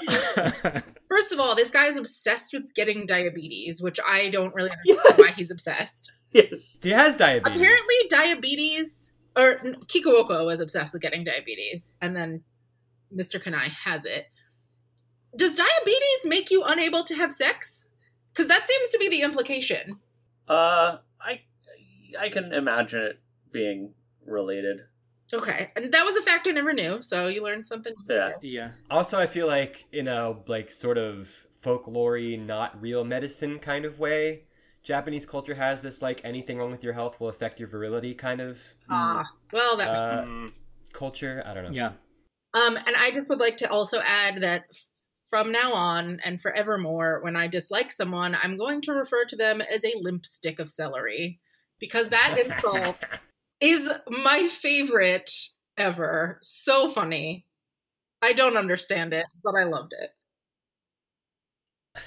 First of all, this guy is obsessed with getting diabetes, which I don't really understand yes. why he's obsessed. Yes. He has diabetes. Apparently diabetes, or Kikuoka was obsessed with getting diabetes, and then Mister Kanai has it. Does diabetes make you unable to have sex? Because that seems to be the implication. Uh, I, I can imagine it being related. Okay. And that was a fact I never knew, so you learned something. Yeah. Yeah. Also, I feel like, you know, like sort of folklore-y, not real medicine kind of way, Japanese culture has this, like, anything wrong with your health will affect your virility kind of ah, well, that makes uh, sense. Culture. I don't know. Yeah. Um, and I just would like to also add that from now on and forevermore, when I dislike someone, I'm going to refer to them as a limp stick of celery, because that insult is my favorite ever. So funny. I don't understand it, but I loved it.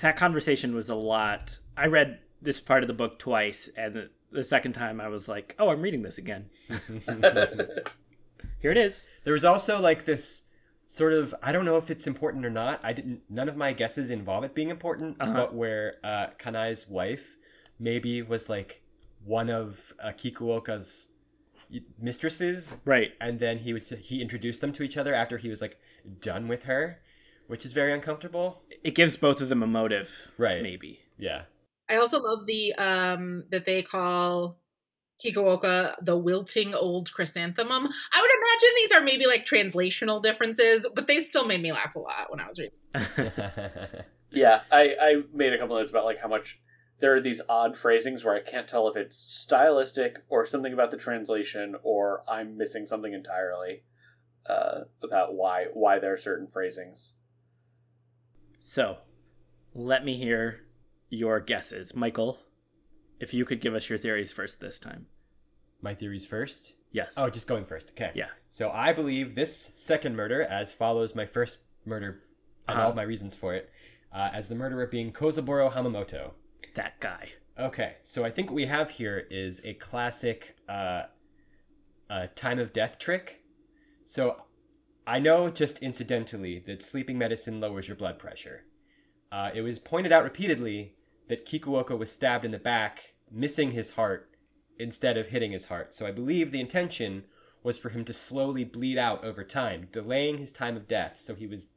That conversation was a lot. I read this part of the book twice, and the second time I was like, oh, I'm reading this again. Here it is. There was also like this sort of, I don't know if it's important or not. I didn't, none of my guesses involve it being important, uh-huh. but where uh, Kanai's wife maybe was like one of uh, Kikuoka's mistresses. Right. And then he would, he introduced them to each other after he was like done with her, which is very uncomfortable. It gives both of them a motive. Right. Maybe. Yeah. I also love the, um, that they call Kikuoka the wilting old chrysanthemum. I would imagine these are maybe like translational differences, but they still made me laugh a lot when I was reading. Yeah, I, I made a couple notes about like how much there are these odd phrasings where I can't tell if it's stylistic or something about the translation, or I'm missing something entirely uh, about why why there are certain phrasings. So, let me hear your guesses. Michael, if you could give us your theories first this time. My theories first? Yes. Oh, just going first. Okay. Yeah. So I believe this second murder as follows my first murder and um, all of my reasons for it, uh, as the murderer being Kozaburo Hamamoto. That guy. Okay. So I think what we have here is a classic uh, uh, time of death trick. So I know just incidentally that sleeping medicine lowers your blood pressure. Uh, it was pointed out repeatedly that Kikuoka was stabbed in the back, missing his heart instead of hitting his heart. So I believe the intention was for him to slowly bleed out over time, delaying his time of death. So he was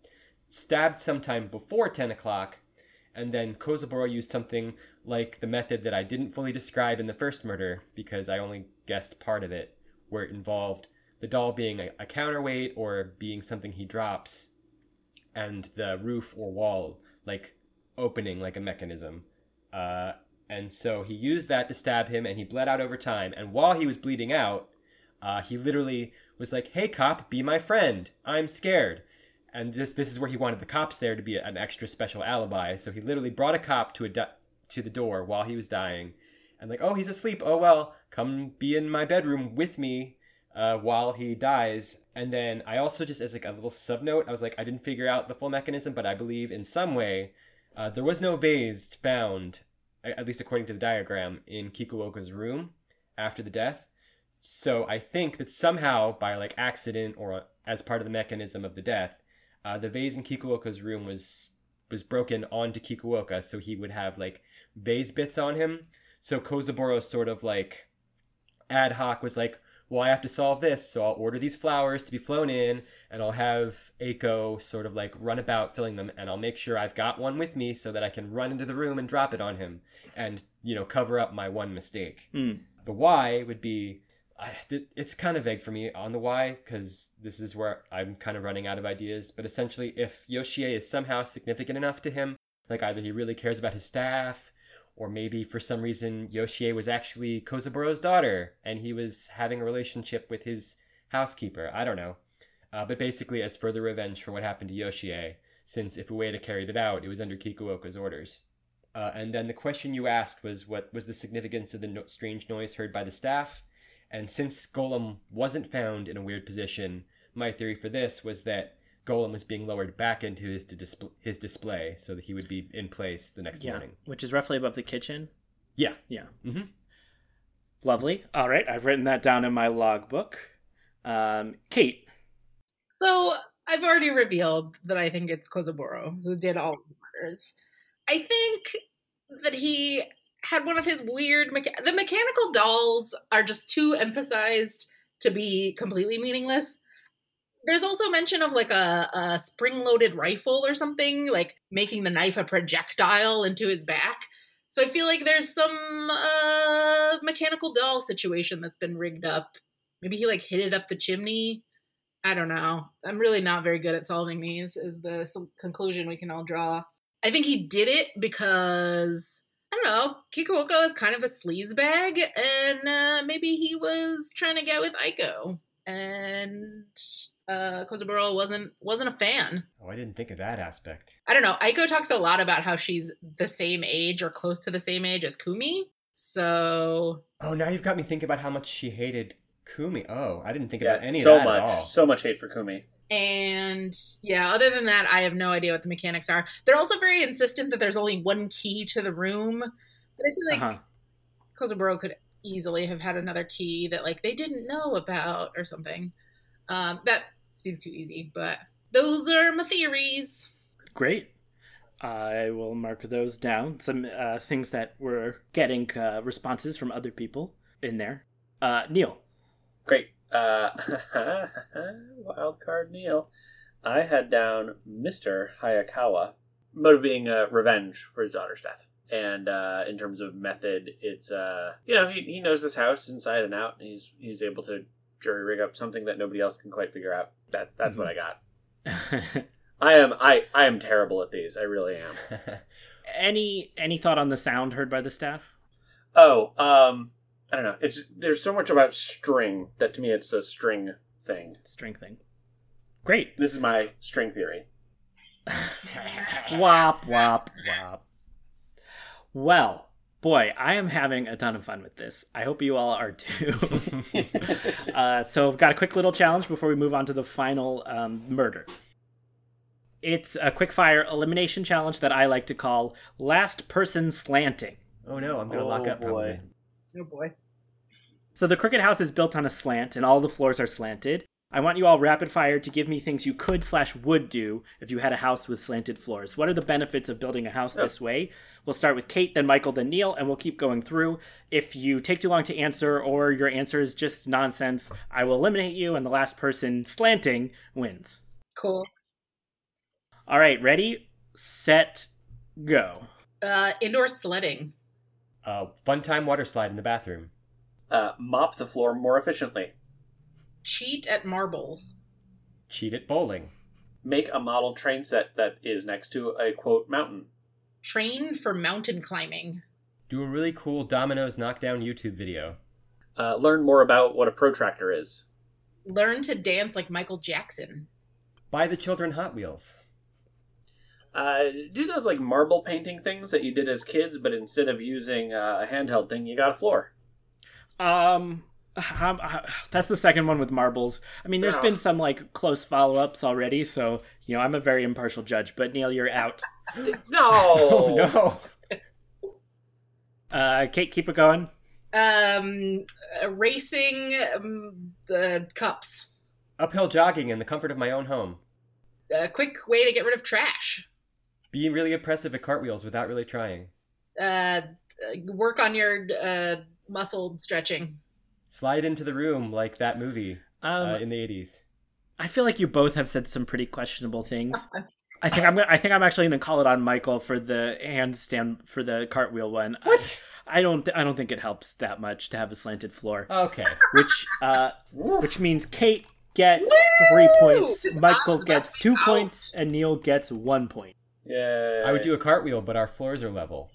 stabbed sometime before ten o'clock, and then Kozaburo used something like the method that I didn't fully describe in the first murder, because I only guessed part of it, where it involved the doll being a, a counterweight or being something he drops, and the roof or wall like opening like a mechanism. Uh, and so he used that to stab him, and he bled out over time. And while he was bleeding out, uh, he literally was like, hey, cop, be my friend. I'm scared. And this this is where he wanted the cops there to be an extra special alibi. So he literally brought a cop to a di- to the door while he was dying. And like, oh, he's asleep. Oh, well, come be in my bedroom with me uh, while he dies. And then I also just, as like a little subnote, I was like, I didn't figure out the full mechanism, but I believe in some way Uh, there was no vase found, at least according to the diagram, in Kikuoka's room after the death. So I think that somehow, by like accident or as part of the mechanism of the death, uh, the vase in Kikuoka's room was was broken onto Kikuoka, so he would have like vase bits on him. So Kozaburo sort of like ad hoc was like, well, I have to solve this, so I'll order these flowers to be flown in, and I'll have Eiko sort of like run about filling them, and I'll make sure I've got one with me so that I can run into the room and drop it on him and, you know, cover up my one mistake. Mm. The why would be, I, th- it's kind of vague for me on the why, because this is where I'm kind of running out of ideas, but essentially if Yoshie is somehow significant enough to him, like either he really cares about his staff, or maybe for some reason, Yoshie was actually Kozaburo's daughter, and he was having a relationship with his housekeeper. I don't know. Uh, but basically, as further revenge for what happened to Yoshie, since if Ueda carried it out, it was under Kikuoka's orders. Uh, and then the question you asked was, what was the significance of the no- strange noise heard by the staff? And since Golem wasn't found in a weird position, my theory for this was that Golem was being lowered back into his dis- his display so that he would be in place the next yeah, morning. Which is roughly above the kitchen. Yeah. Yeah. Mm-hmm. Lovely. All right. I've written that down in my logbook. Um, Kate. So I've already revealed that I think it's Kozaburo who did all of the murders. I think that he had one of his weird... Mecha- the mechanical dolls are just too emphasized to be completely meaningless. There's also mention of like a, a spring-loaded rifle or something, like making the knife a projectile into his back. So I feel like there's some uh, mechanical doll situation that's been rigged up. Maybe he like hit it up the chimney. I don't know. I'm really not very good at solving these, is the conclusion we can all draw. I think he did it because, I don't know, Kikuoka is kind of a sleazebag, and uh, maybe he was trying to get with Aiko, and uh, Kozaburo wasn't wasn't a fan. Oh, I didn't think of that aspect. I don't know. Aiko talks a lot about how she's the same age or close to the same age as Kumi, so... Oh, now you've got me thinking about how much she hated Kumi. Oh, I didn't think yeah, about any so of that much, at all. So much hate for Kumi. And yeah, other than that, I have no idea what the mechanics are. They're also very insistent that there's only one key to the room. But I feel like uh-huh. Kozaburo could easily have had another key that like they didn't know about or something. Um, that seems too easy, but those are my theories. Great. I will mark those down. Some uh, things that were getting uh, responses from other people in there. Uh, Neil. Great. Uh, wild card Neil. I had down Mister Hayakawa. Motive being uh, revenge for his daughter's death. And uh, in terms of method, it's, uh, you know, he, he knows this house inside and out, and he's he's able to jury rig up something that nobody else can quite figure out. That's that's mm-hmm. what I got. I am I, I am terrible at these. I really am. any any thought on the sound heard by the staff? Oh, um... I don't know. It's there's so much about string that to me it's a string thing. String thing. Great. This is my string theory. Wop, wop, wop. Well, boy, I am having a ton of fun with this. I hope you all are too. uh, so I've got a quick little challenge before we move on to the final um, murder. It's a quickfire elimination challenge that I like to call Last Person Slanting. Oh no, I'm going to oh, lock up boy. Probably. Oh boy. So the Crooked House is built on a slant, and all the floors are slanted. I want you all rapid fire to give me things you could slash would do if you had a house with slanted floors. What are the benefits of building a house oh. this way? We'll start with Kate, then Michael, then Neil, and we'll keep going through. If you take too long to answer or your answer is just nonsense, I will eliminate you, and the last person slanting wins. Cool. All right, ready, set, go. Uh, indoor sledding. Uh, fun time water slide in the bathroom. Uh, mop the floor more efficiently. Cheat at marbles. Cheat at bowling. Make a model train set that is next to a, quote, mountain. Train for mountain climbing. Do a really cool dominoes knockdown YouTube video. Uh, learn more about what a protractor is. Learn to dance like Michael Jackson. Buy the children Hot Wheels. Uh, do those, like, marble painting things that you did as kids, but instead of using uh, a handheld thing, you got a floor. Um, I'm, I'm, that's the second one with marbles. I mean, there's oh. been some, like, close follow-ups already, so, you know, I'm a very impartial judge, but Neil, you're out. No! Oh, no. uh, Kate, keep it going. Um, racing um, the cups. Uphill jogging in the comfort of my own home. A quick way to get rid of trash. Being really impressive at cartwheels without really trying. Uh, work on your uh, muscle stretching. Slide into the room like that movie um, uh, in the eighties. I feel like you both have said some pretty questionable things. I think I'm. Gonna, I think I'm actually going to call it on Michael for the handstand for the cartwheel one. What? I, I don't. Th- I don't think it helps that much to have a slanted floor. Okay. Which uh, which means Kate gets Woo! three points, this Michael gets two out. points, and Neil gets one point. Yeah, I would do a cartwheel, but our floors are level.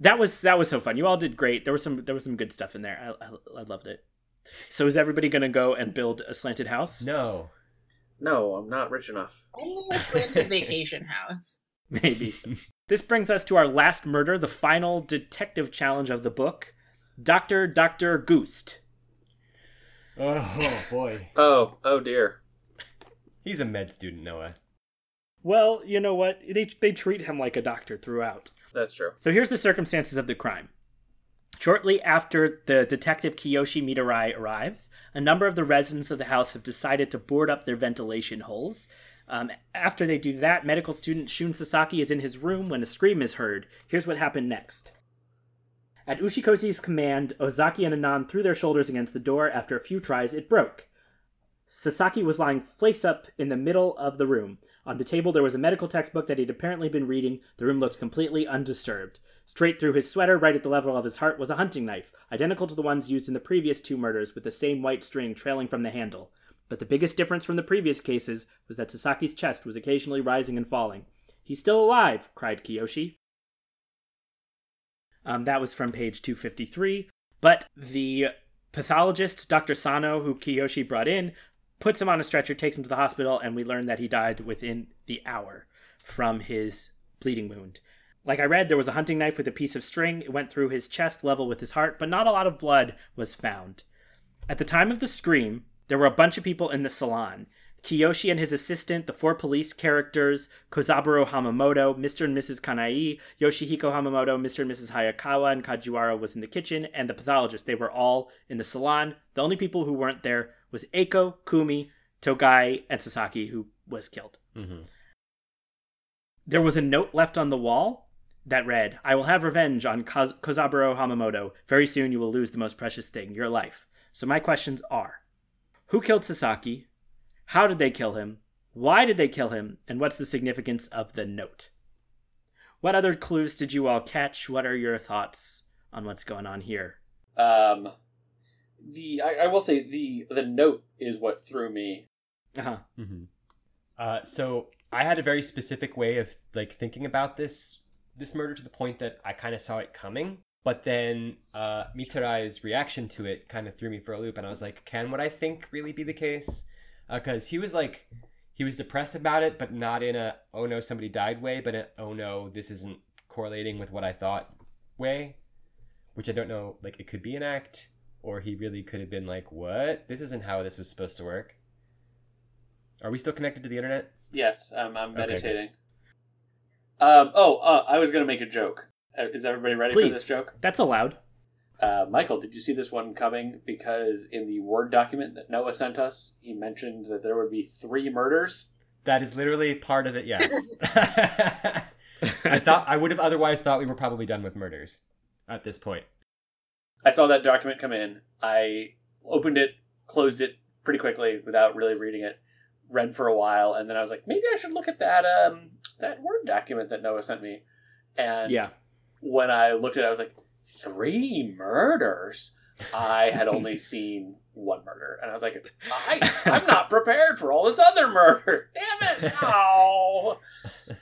That was that was so fun. You all did great. There was some there was some good stuff in there. I, I, I loved it. So is everybody going to go and build a slanted house? No. No, I'm not rich enough. Only a slanted vacation house. Maybe. This brings us to our last murder, the final detective challenge of the book, Doctor Doctor Goost. Oh, oh boy. oh, oh dear. He's a med student, Noah. Well, you know what? They they treat him like a doctor throughout. That's true. So here's the circumstances of the crime. Shortly after the detective Kiyoshi Mitarai arrives, a number of the residents of the house have decided to board up their ventilation holes. Um, after they do that, medical student Shun Sasaki is in his room when a scream is heard. Here's what happened next. At Ushikoshi's command, Ozaki and Anan threw their shoulders against the door. After a few tries, it broke. Sasaki was lying face-up in the middle of the room. On the table, there was a medical textbook that he'd apparently been reading. The room looked completely undisturbed. Straight through his sweater, right at the level of his heart, was a hunting knife, identical to the ones used in the previous two murders, with the same white string trailing from the handle. But the biggest difference from the previous cases was that Sasaki's chest was occasionally rising and falling. "He's still alive!" cried Kiyoshi. Um, that was from page two fifty-three. But the pathologist, Doctor Sano, who Kiyoshi brought in, puts him on a stretcher, takes him to the hospital, and we learn that he died within the hour from his bleeding wound. Like I read, there was a hunting knife with a piece of string. It went through his chest level with his heart, but not a lot of blood was found. At the time of the scream, there were a bunch of people in the salon. Kiyoshi and his assistant, the four police characters, Kozaburo Hamamoto, Mister and Missus Kanai, Yoshihiko Hamamoto, Mister and Missus Hayakawa, and Kajiwara was in the kitchen, and the pathologist. They were all in the salon. The only people who weren't there was Eiko, Kumi, Togai, and Sasaki, who was killed. Mm-hmm. There was a note left on the wall that read, "I will have revenge on Koz- Kozaburo Hamamoto. Very soon you will lose the most precious thing, your life." So my questions are, who killed Sasaki? How did they kill him? Why did they kill him? And what's the significance of the note? What other clues did you all catch? What are your thoughts on what's going on here? Um, the I, I will say the the note is what threw me. Uh-huh. Mm-hmm. Uh, so I had a very specific way of like thinking about this this murder to the point that I kind of saw it coming. But then uh, Mitarai's reaction to it kind of threw me for a loop. And I was like, can what I think really be the case? Because uh, he was like, he was depressed about it, but not in a, oh no, somebody died way, but in, oh no, this isn't correlating with what I thought way, which I don't know, like it could be an act, or he really could have been like, what? This isn't how this was supposed to work. Are we still connected to the internet? Yes, um, I'm meditating. Okay, um, oh, uh, I was going to make a joke. Is everybody ready Please. for this joke? That's allowed. Uh, Michael, did you see this one coming? Because in the Word document that Noah sent us, he mentioned that there would be three murders. That is literally part of it, yes. I thought I would have otherwise thought we were probably done with murders at this point. I saw that document come in. I opened it, closed it pretty quickly without really reading it, read for a while, and then I was like, maybe I should look at that um, that Word document that Noah sent me. And yeah. when I looked at it, I was like, three murders? I had only seen one murder, and I was like, I, I'm not prepared for all this other murder. Damn it! No.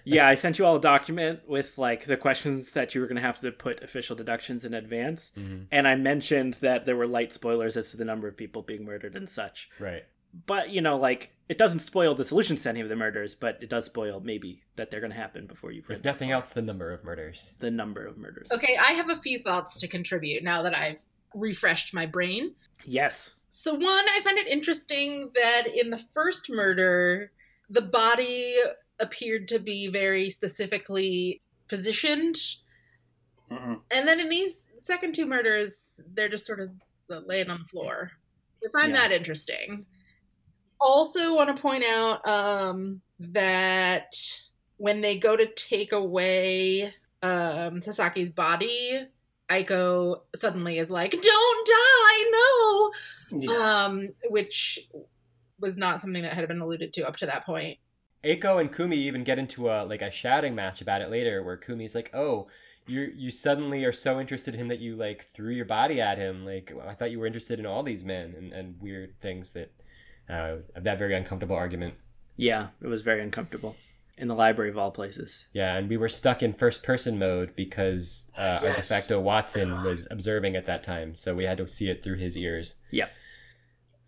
Yeah, I sent you all a document with like the questions that you were going to have to put official deductions in advance, mm-hmm. and I mentioned that there were light spoilers as to the number of people being murdered and such. Right. But you know, like it doesn't spoil the solutions to any of the murders, but it does spoil maybe that they're going to happen before you've read. If nothing else, the number of murders. The number of murders. Okay, I have a few thoughts to contribute now that I've refreshed my brain. Yes. So one, I find it interesting that in the first murder, the body appeared to be very specifically positioned, mm-hmm. and then in these second two murders, they're just sort of laying on the floor. I find yeah. that interesting. Also want to point out um, that when they go to take away um, Sasaki's body, Aiko suddenly is like, don't die, no! Yeah. Um, which was not something that had been alluded to up to that point. Aiko and Kumi even get into a like a shouting match about it later, where Kumi's like, oh, you you suddenly are so interested in him that you like threw your body at him. Like, I thought you were interested in all these men and, and weird things that... Uh, that very uncomfortable argument. Yeah, it was very uncomfortable in the library of all places. Yeah, and we were stuck in first person mode because uh, yes. our de facto Watson God. was observing at that time, so we had to see it through his ears. Yep.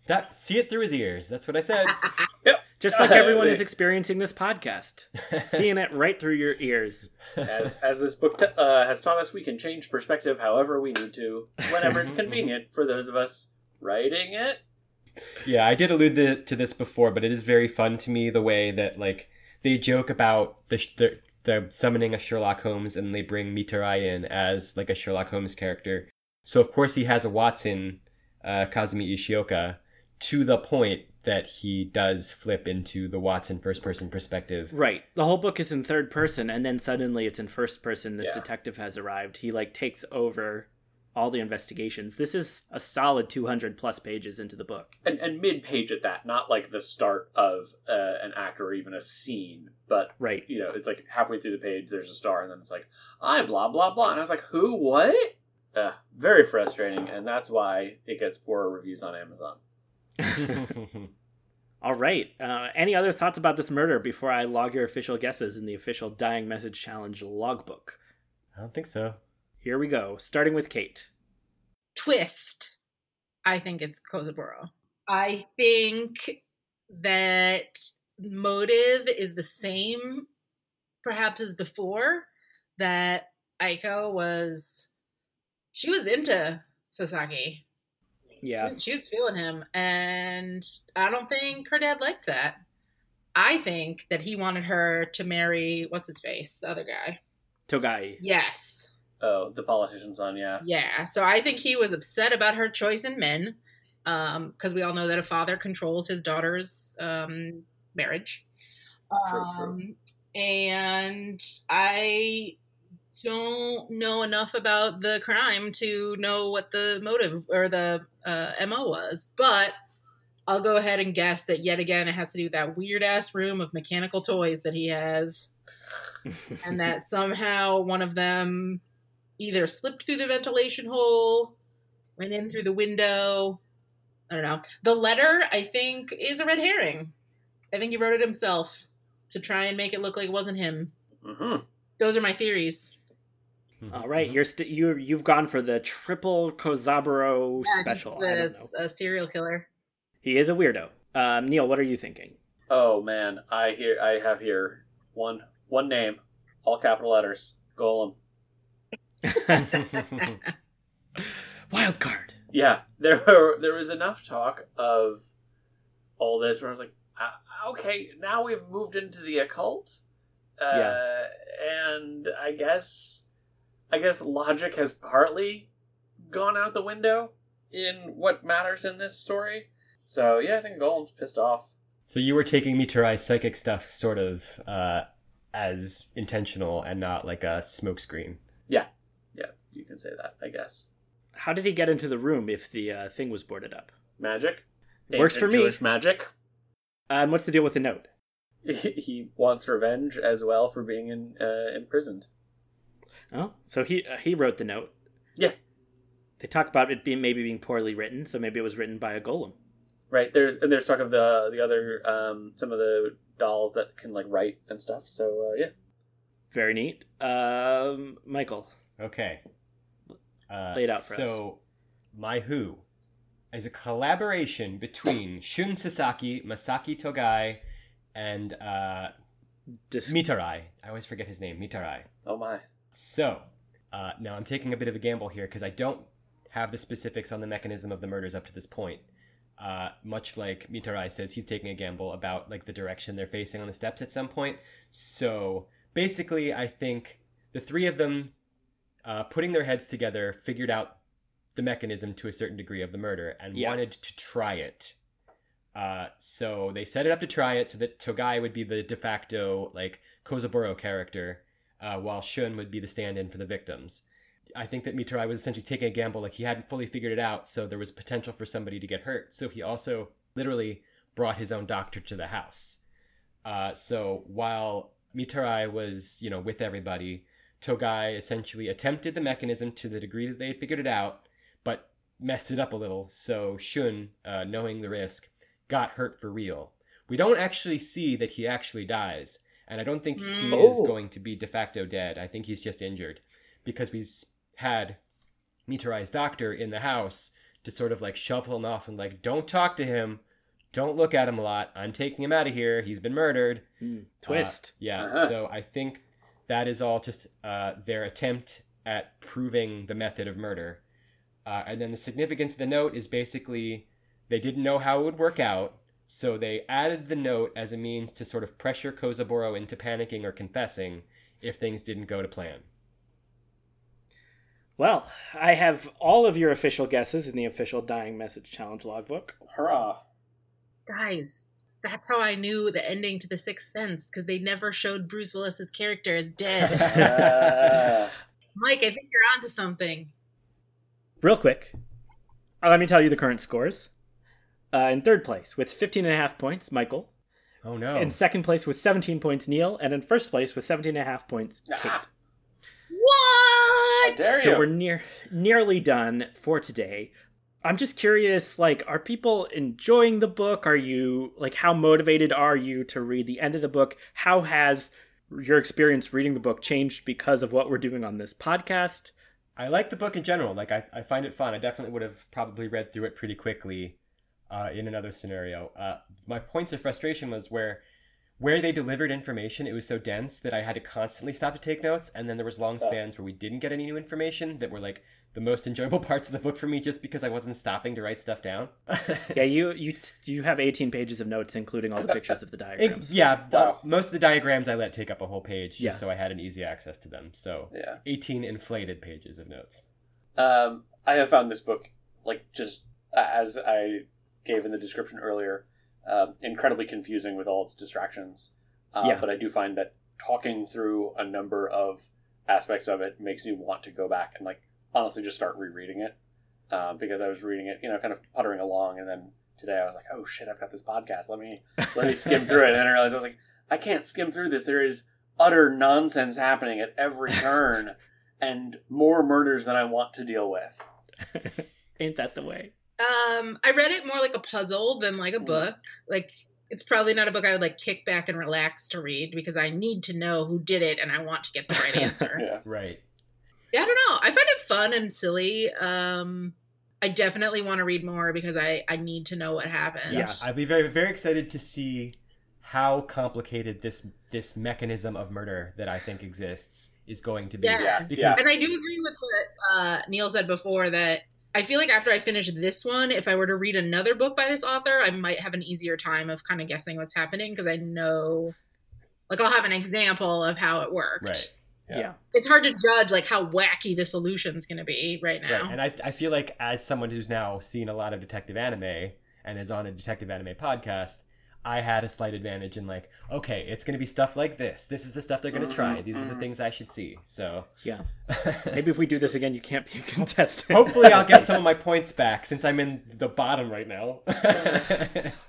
That see it through his ears. That's what I said. Yep. Just like everyone is experiencing this podcast, seeing it right through your ears. As as this book t- uh, has taught us, we can change perspective however we need to, whenever it's convenient for those of us writing it. Yeah, I did allude the, to this before, but it is very fun to me the way that like they joke about the the, the summoning of Sherlock Holmes, and they bring Mitarai in as like a Sherlock Holmes character. So of course he has a Watson, uh, Kazumi Ishioka, to the point that he does flip into the Watson first person perspective. Right. The whole book is in third person, and then suddenly it's in first person. This yeah. detective has arrived. He like takes over all the investigations. This is a solid two hundred plus pages into the book. And, and mid-page at that, not like the start of uh, an act or even a scene, but, right. you know, it's like halfway through the page, there's a star, and then it's like, I blah, blah, blah. And I was like, who, what? Uh, very frustrating, and that's why it gets poorer reviews on Amazon. All right. Uh, any other thoughts about this murder before I log your official guesses in the official Dying Message Challenge logbook? I don't think so. Here we go, starting with Kate. Twist. I think it's Kozaburo. I think that motive is the same, perhaps, as before, that Aiko was, she was into Sasaki. Yeah. She, she was feeling him, and I don't think her dad liked that. I think that he wanted her to marry, what's his face, the other guy? Togai. Yes. Oh, the politician's on, yeah. Yeah, so I think he was upset about her choice in men, um, because we all know that a father controls his daughter's um, marriage. True, um, true. And I don't know enough about the crime to know what the motive or the uh, M O was, but I'll go ahead and guess that yet again it has to do with that weird-ass room of mechanical toys that he has, and that somehow one of them either slipped through the ventilation hole, went in through the window. I don't know. The letter, I think, is a red herring. I think he wrote it himself to try and make it look like it wasn't him. Mm-hmm. Those are my theories. All right, you're st- you you've gone for the triple Kozaburo yeah, special. I don't know. A serial killer. He is a weirdo. Um, Neil, what are you thinking? Oh man, I hear I have here one one name, all capital letters. Golem. Wild card. Yeah, there were, there was enough talk of all this where I was like, uh, okay, now we've moved into the occult. Uh, yeah. And I guess I guess logic has partly gone out the window in what matters in this story. So yeah, I think Golem's pissed off. So you were taking Mitarai's psychic stuff sort of uh, as intentional and not like a smokescreen. Yeah. Yeah, you can say that, I guess. How did he get into the room if the uh, thing was boarded up? Magic. Works for me. Jewish magic. Um, what's the deal with the note? He wants revenge as well for being in, uh, imprisoned. Oh, so he uh, he wrote the note. Yeah. They talk about it being maybe being poorly written, so maybe it was written by a golem. Right. There's and there's talk of the the other um, some of the dolls that can like write and stuff. So uh, yeah. Very neat. Um, Michael. Okay. Uh, Lay it out for so, us. So, my who is a collaboration between Shun Sasaki, Masaki Togai, and uh, Dis- Mitarai. I always forget his name. Mitarai. Oh my. So, uh, now I'm taking a bit of a gamble here because I don't have the specifics on the mechanism of the murders up to this point. Uh, much like Mitarai says, he's taking a gamble about like the direction they're facing on the steps at some point. So, basically, I think the three of them, Uh, putting their heads together, figured out the mechanism to a certain degree of the murder and yeah. wanted to try it. Uh, so they set it up to try it so that Togai would be the de facto like Kozaburo character, uh, while Shun would be the stand-in for the victims. I think that Mitarai was essentially taking a gamble, like he hadn't fully figured it out, so there was potential for somebody to get hurt. So he also literally brought his own doctor to the house. Uh, so while Mitarai was, you know, with everybody, Togai essentially attempted the mechanism to the degree that they had figured it out, but messed it up a little, so Shun, uh, knowing the risk, got hurt for real. We don't actually see that he actually dies, and I don't think he oh. is going to be de facto dead. I think he's just injured, because we've had Mitarai's doctor in the house to sort of like shuffle him off and like, don't talk to him, don't look at him a lot, I'm taking him out of here, he's been murdered. Mm, twist. Uh, yeah, uh-huh. So I think that is all just uh, their attempt at proving the method of murder. Uh, and then the significance of the note is basically they didn't know how it would work out, so they added the note as a means to sort of pressure Kozaburo into panicking or confessing if things didn't go to plan. Well, I have all of your official guesses in the official Dying Message Challenge logbook. Hurrah. Guys. That's how I knew the ending to The Sixth Sense, because they never showed Bruce Willis's character as dead. Mike, I think you're onto something. Real quick, let me tell you the current scores. Uh, in third place with fifteen and a half points, Michael. Oh no. In second place with seventeen points, Neil, and in first place with seventeen and a half points, Kate. Ah. What? How dare you? So we're near nearly done for today. I'm just curious, like, are people enjoying the book? Are you, like, how motivated are you to read the end of the book? How has your experience reading the book changed because of what we're doing on this podcast? I like the book in general. Like, I, I find it fun. I definitely would have probably read through it pretty quickly uh, in another scenario. Uh, my points of frustration was where where they delivered information, it was so dense that I had to constantly stop to take notes. And then there was long spans where we didn't get any new information that were, like, the most enjoyable parts of the book for me just because I wasn't stopping to write stuff down. yeah, you, you you have eighteen pages of notes, including all the pictures of the diagrams. It, yeah, wow. uh, most of the diagrams I let take up a whole page yeah. just so I had an easy access to them. So yeah. eighteen inflated pages of notes. Um, I have found this book, like, just as I gave in the description earlier, Um, incredibly confusing with all its distractions. Uh, yeah. But I do find that talking through a number of aspects of it makes me want to go back and, like, honestly just start rereading it. Uh, because I was reading it, you know, kind of puttering along. And then today I was like, oh shit, I've got this podcast. Let me, let me skim through it. And then I realized I was like, I can't skim through this. There is utter nonsense happening at every turn and more murders than I want to deal with. Ain't that the way? Um, I read it more like a puzzle than like a book. Like, it's probably not a book I would, like, kick back and relax to read because I need to know who did it and I want to get the right answer. yeah, right. Yeah, I don't know. I find it fun and silly. Um, I definitely want to read more because I, I need to know what happened. Yeah, I'd be very, very excited to see how complicated this this mechanism of murder that I think exists is going to be. Yeah, because... yeah. And I do agree with what uh, Neil said before that I feel like after I finish this one, if I were to read another book by this author, I might have an easier time of kind of guessing what's happening because I know, like, I'll have an example of how it worked. Right. Yeah. yeah. It's hard to judge, like, how wacky the solution's going to be right now. Right. And I, I feel like as someone who's now seen a lot of detective anime and is on a detective anime podcast, I had a slight advantage in, like, okay, it's going to be stuff like this. This is the stuff they're going to try. These are the things I should see. So yeah, maybe if we do this again, you can't be a contestant. Hopefully I'll get some of my points back since I'm in the bottom right now.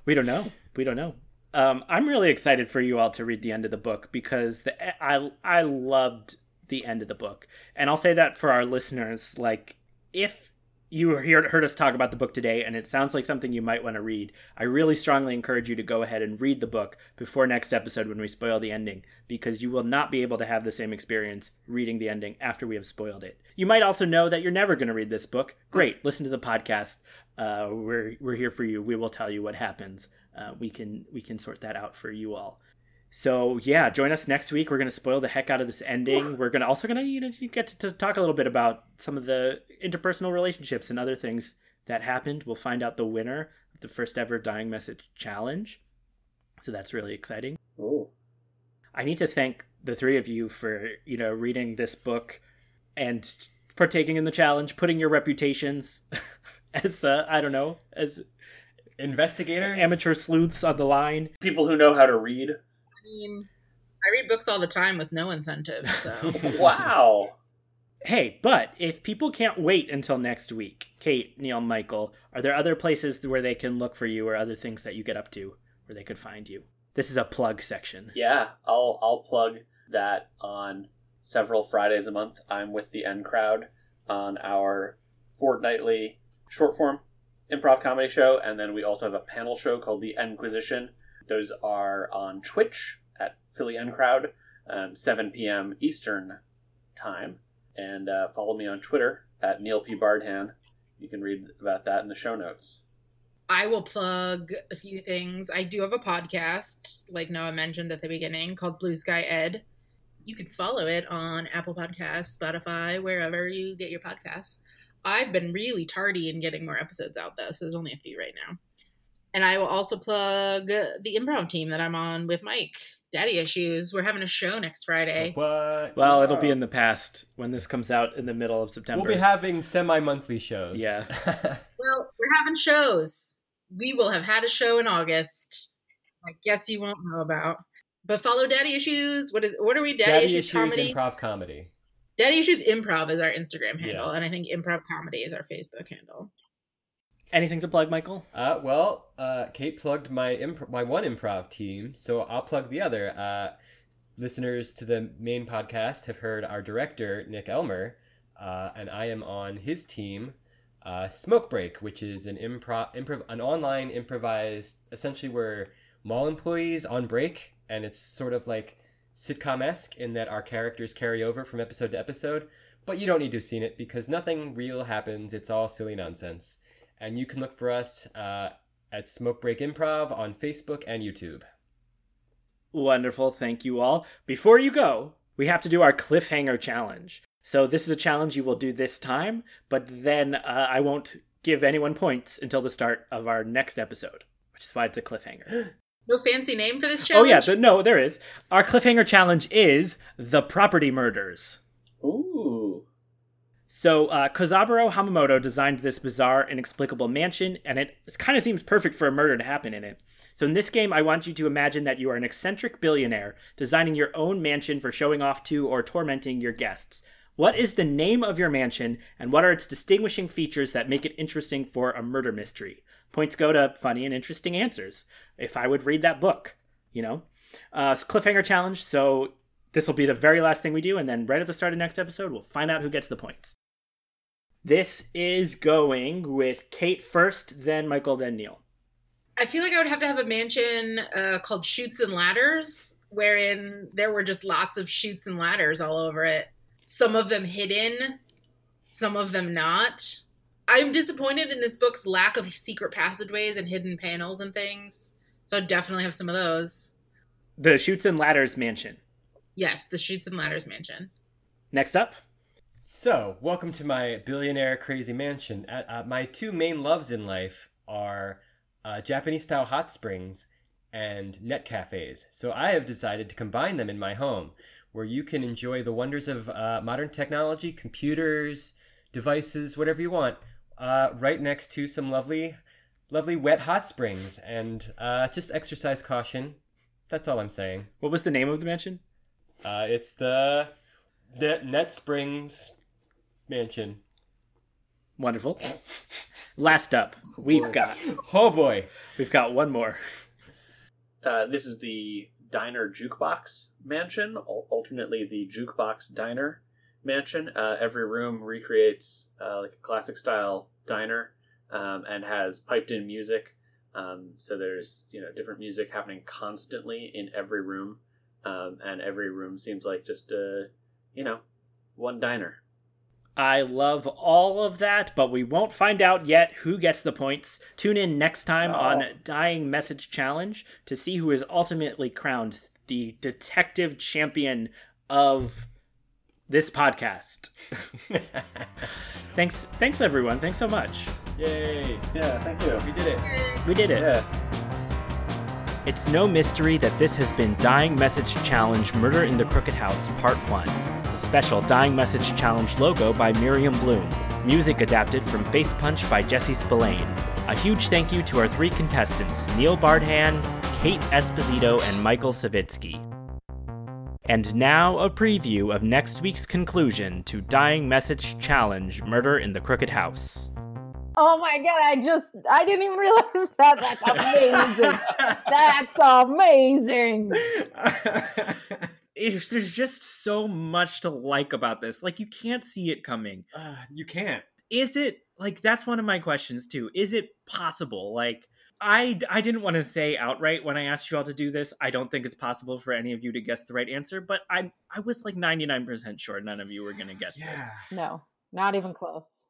We don't know. We don't know. Um, I'm really excited for you all to read the end of the book because the I I loved the end of the book. And I'll say that for our listeners, like, if you heard us talk about the book today, and it sounds like something you might want to read, I really strongly encourage you to go ahead and read the book before next episode when we spoil the ending, because you will not be able to have the same experience reading the ending after we have spoiled it. You might also know that you're never going to read this book. Great. Listen to the podcast. Uh, we're we're here for you. We will tell you what happens. Uh, we can we can sort that out for you all. So yeah, join us next week. We're going to spoil the heck out of this ending. We're going to also going to you know, get to, to talk a little bit about some of the interpersonal relationships and other things that happened. We'll find out the winner of the first ever Dying Message challenge. So that's really exciting. Oh, I need to thank the three of you for, you know, reading this book and partaking in the challenge, putting your reputations as, uh, I don't know, as investigators, amateur sleuths on the line. People who know how to read. I mean, I read books all the time with no incentive, so. Wow. Hey, but if people can't wait until next week, Kate, Neil, Michael, are there other places where they can look for you or other things that you get up to where they could find you? This is a plug section. Yeah, I'll I'll plug that on several Fridays a month. I'm with the N Crowd on our fortnightly short form improv comedy show, and then we also have a panel show called the Nquisition. Those are on Twitch at Philly N Crowd, um, seven p.m. Eastern time. And uh, follow me on Twitter at Neil P. Bardhan. You can read about that in the show notes. I will plug a few things. I do have a podcast, like Noah mentioned at the beginning, called Blue Sky Ed. You can follow it on Apple Podcasts, Spotify, wherever you get your podcasts. I've been really tardy in getting more episodes out, though, so there's only a few right now. And I will also plug the improv team that I'm on with Mike, Daddy Issues. We're having a show next Friday. What? Well, it'll be in the past when this comes out in the middle of September. We'll be having semi-monthly shows. Yeah. Well, we're having shows. We will have had a show in August. I guess you won't know about. But follow Daddy Issues. What is? What are we? Daddy, Daddy Issues, Issues Comedy? Improv Comedy. Daddy Issues Improv is our Instagram handle. Yeah. And I think Improv Comedy is our Facebook handle. Anything to plug, Michael? Uh, well, uh, Kate plugged my imp- my one improv team, so I'll plug the other. Uh, listeners to the main podcast have heard our director, Nick Elmer, uh, and I am on his team, uh, Smoke Break, which is an improv, improv, an online improvised. Essentially, we're mall employees on break, and it's sort of like sitcom-esque in that our characters carry over from episode to episode, but you don't need to have seen it because nothing real happens. It's all silly nonsense. And you can look for us uh, at Smoke Break Improv on Facebook and YouTube. Wonderful. Thank you all. Before you go, we have to do our cliffhanger challenge. So this is a challenge you will do this time, but then uh, I won't give anyone points until the start of our next episode, which is why it's a cliffhanger. No fancy name for this challenge? Oh, yeah. The, no, there is. Our cliffhanger challenge is The Property Murders. Ooh. So uh, Kozaburo Hamamoto designed this bizarre, inexplicable mansion, and it kind of seems perfect for a murder to happen in it. So in this game, I want you to imagine that you are an eccentric billionaire designing your own mansion for showing off to or tormenting your guests. What is the name of your mansion, and what are its distinguishing features that make it interesting for a murder mystery? Points go to funny and interesting answers. If I would read that book, you know. Uh, it's a cliffhanger challenge, so this will be the very last thing we do, and then right at the start of next episode, we'll find out who gets the points. This is going with Kate first, then Michael, then Neil. I feel like I would have to have a mansion uh, called Chutes and Ladders, wherein there were just lots of chutes and ladders all over it. Some of them hidden, some of them not. I'm disappointed in this book's lack of secret passageways and hidden panels and things. So I'd definitely have some of those. The Chutes and Ladders Mansion. Yes, the Chutes and Ladders Mansion. Next up. So, welcome to my billionaire crazy mansion. Uh, uh, my two main loves in life are uh, Japanese-style hot springs and net cafes. So I have decided to combine them in my home, where you can enjoy the wonders of uh, modern technology, computers, devices, whatever you want, uh, right next to some lovely, lovely wet hot springs. And uh, just exercise caution. That's all I'm saying. What was the name of the mansion? Uh, it's the Net, Net Springs Mansion. Wonderful. Last up, we've got... Oh, boy. We've got one more. Uh, this is the Diner Jukebox Mansion, alternately the Jukebox Diner Mansion. Uh, every room recreates uh, like a classic-style diner um, and has piped-in music. Um, so there's, you know, different music happening constantly in every room. Um, and every room seems like just, uh, you know, one diner. I love all of that, but we won't find out yet who gets the points. Tune in next time oh. on Dying Message Challenge to see who is ultimately crowned the detective champion of this podcast. Thanks, thanks everyone. Thanks so much. Yay. Yeah, thank you. We did it. We did it. Yeah. It's no mystery that this has been Dying Message Challenge Murder in the Crooked House Part one. Special Dying Message Challenge logo by Miriam Bloom. Music adapted from Face Punch by Jesse Spillane. A huge thank you to our three contestants, Neil Bardhan, Kate Esposito, and Michael Savitsky. And now a preview of next week's conclusion to Dying Message Challenge Murder in the Crooked House. Oh my God, I just, I didn't even realize that. That's amazing. That's amazing. It's, there's just so much to like about this. Like, you can't see it coming. Uh, you can't. Is it, like, that's one of my questions, too. Is it possible? Like, I, I didn't want to say outright when I asked you all to do this, I don't think it's possible for any of you to guess the right answer, but I I was like ninety-nine percent sure none of you were going to guess yeah. this. No, not even close.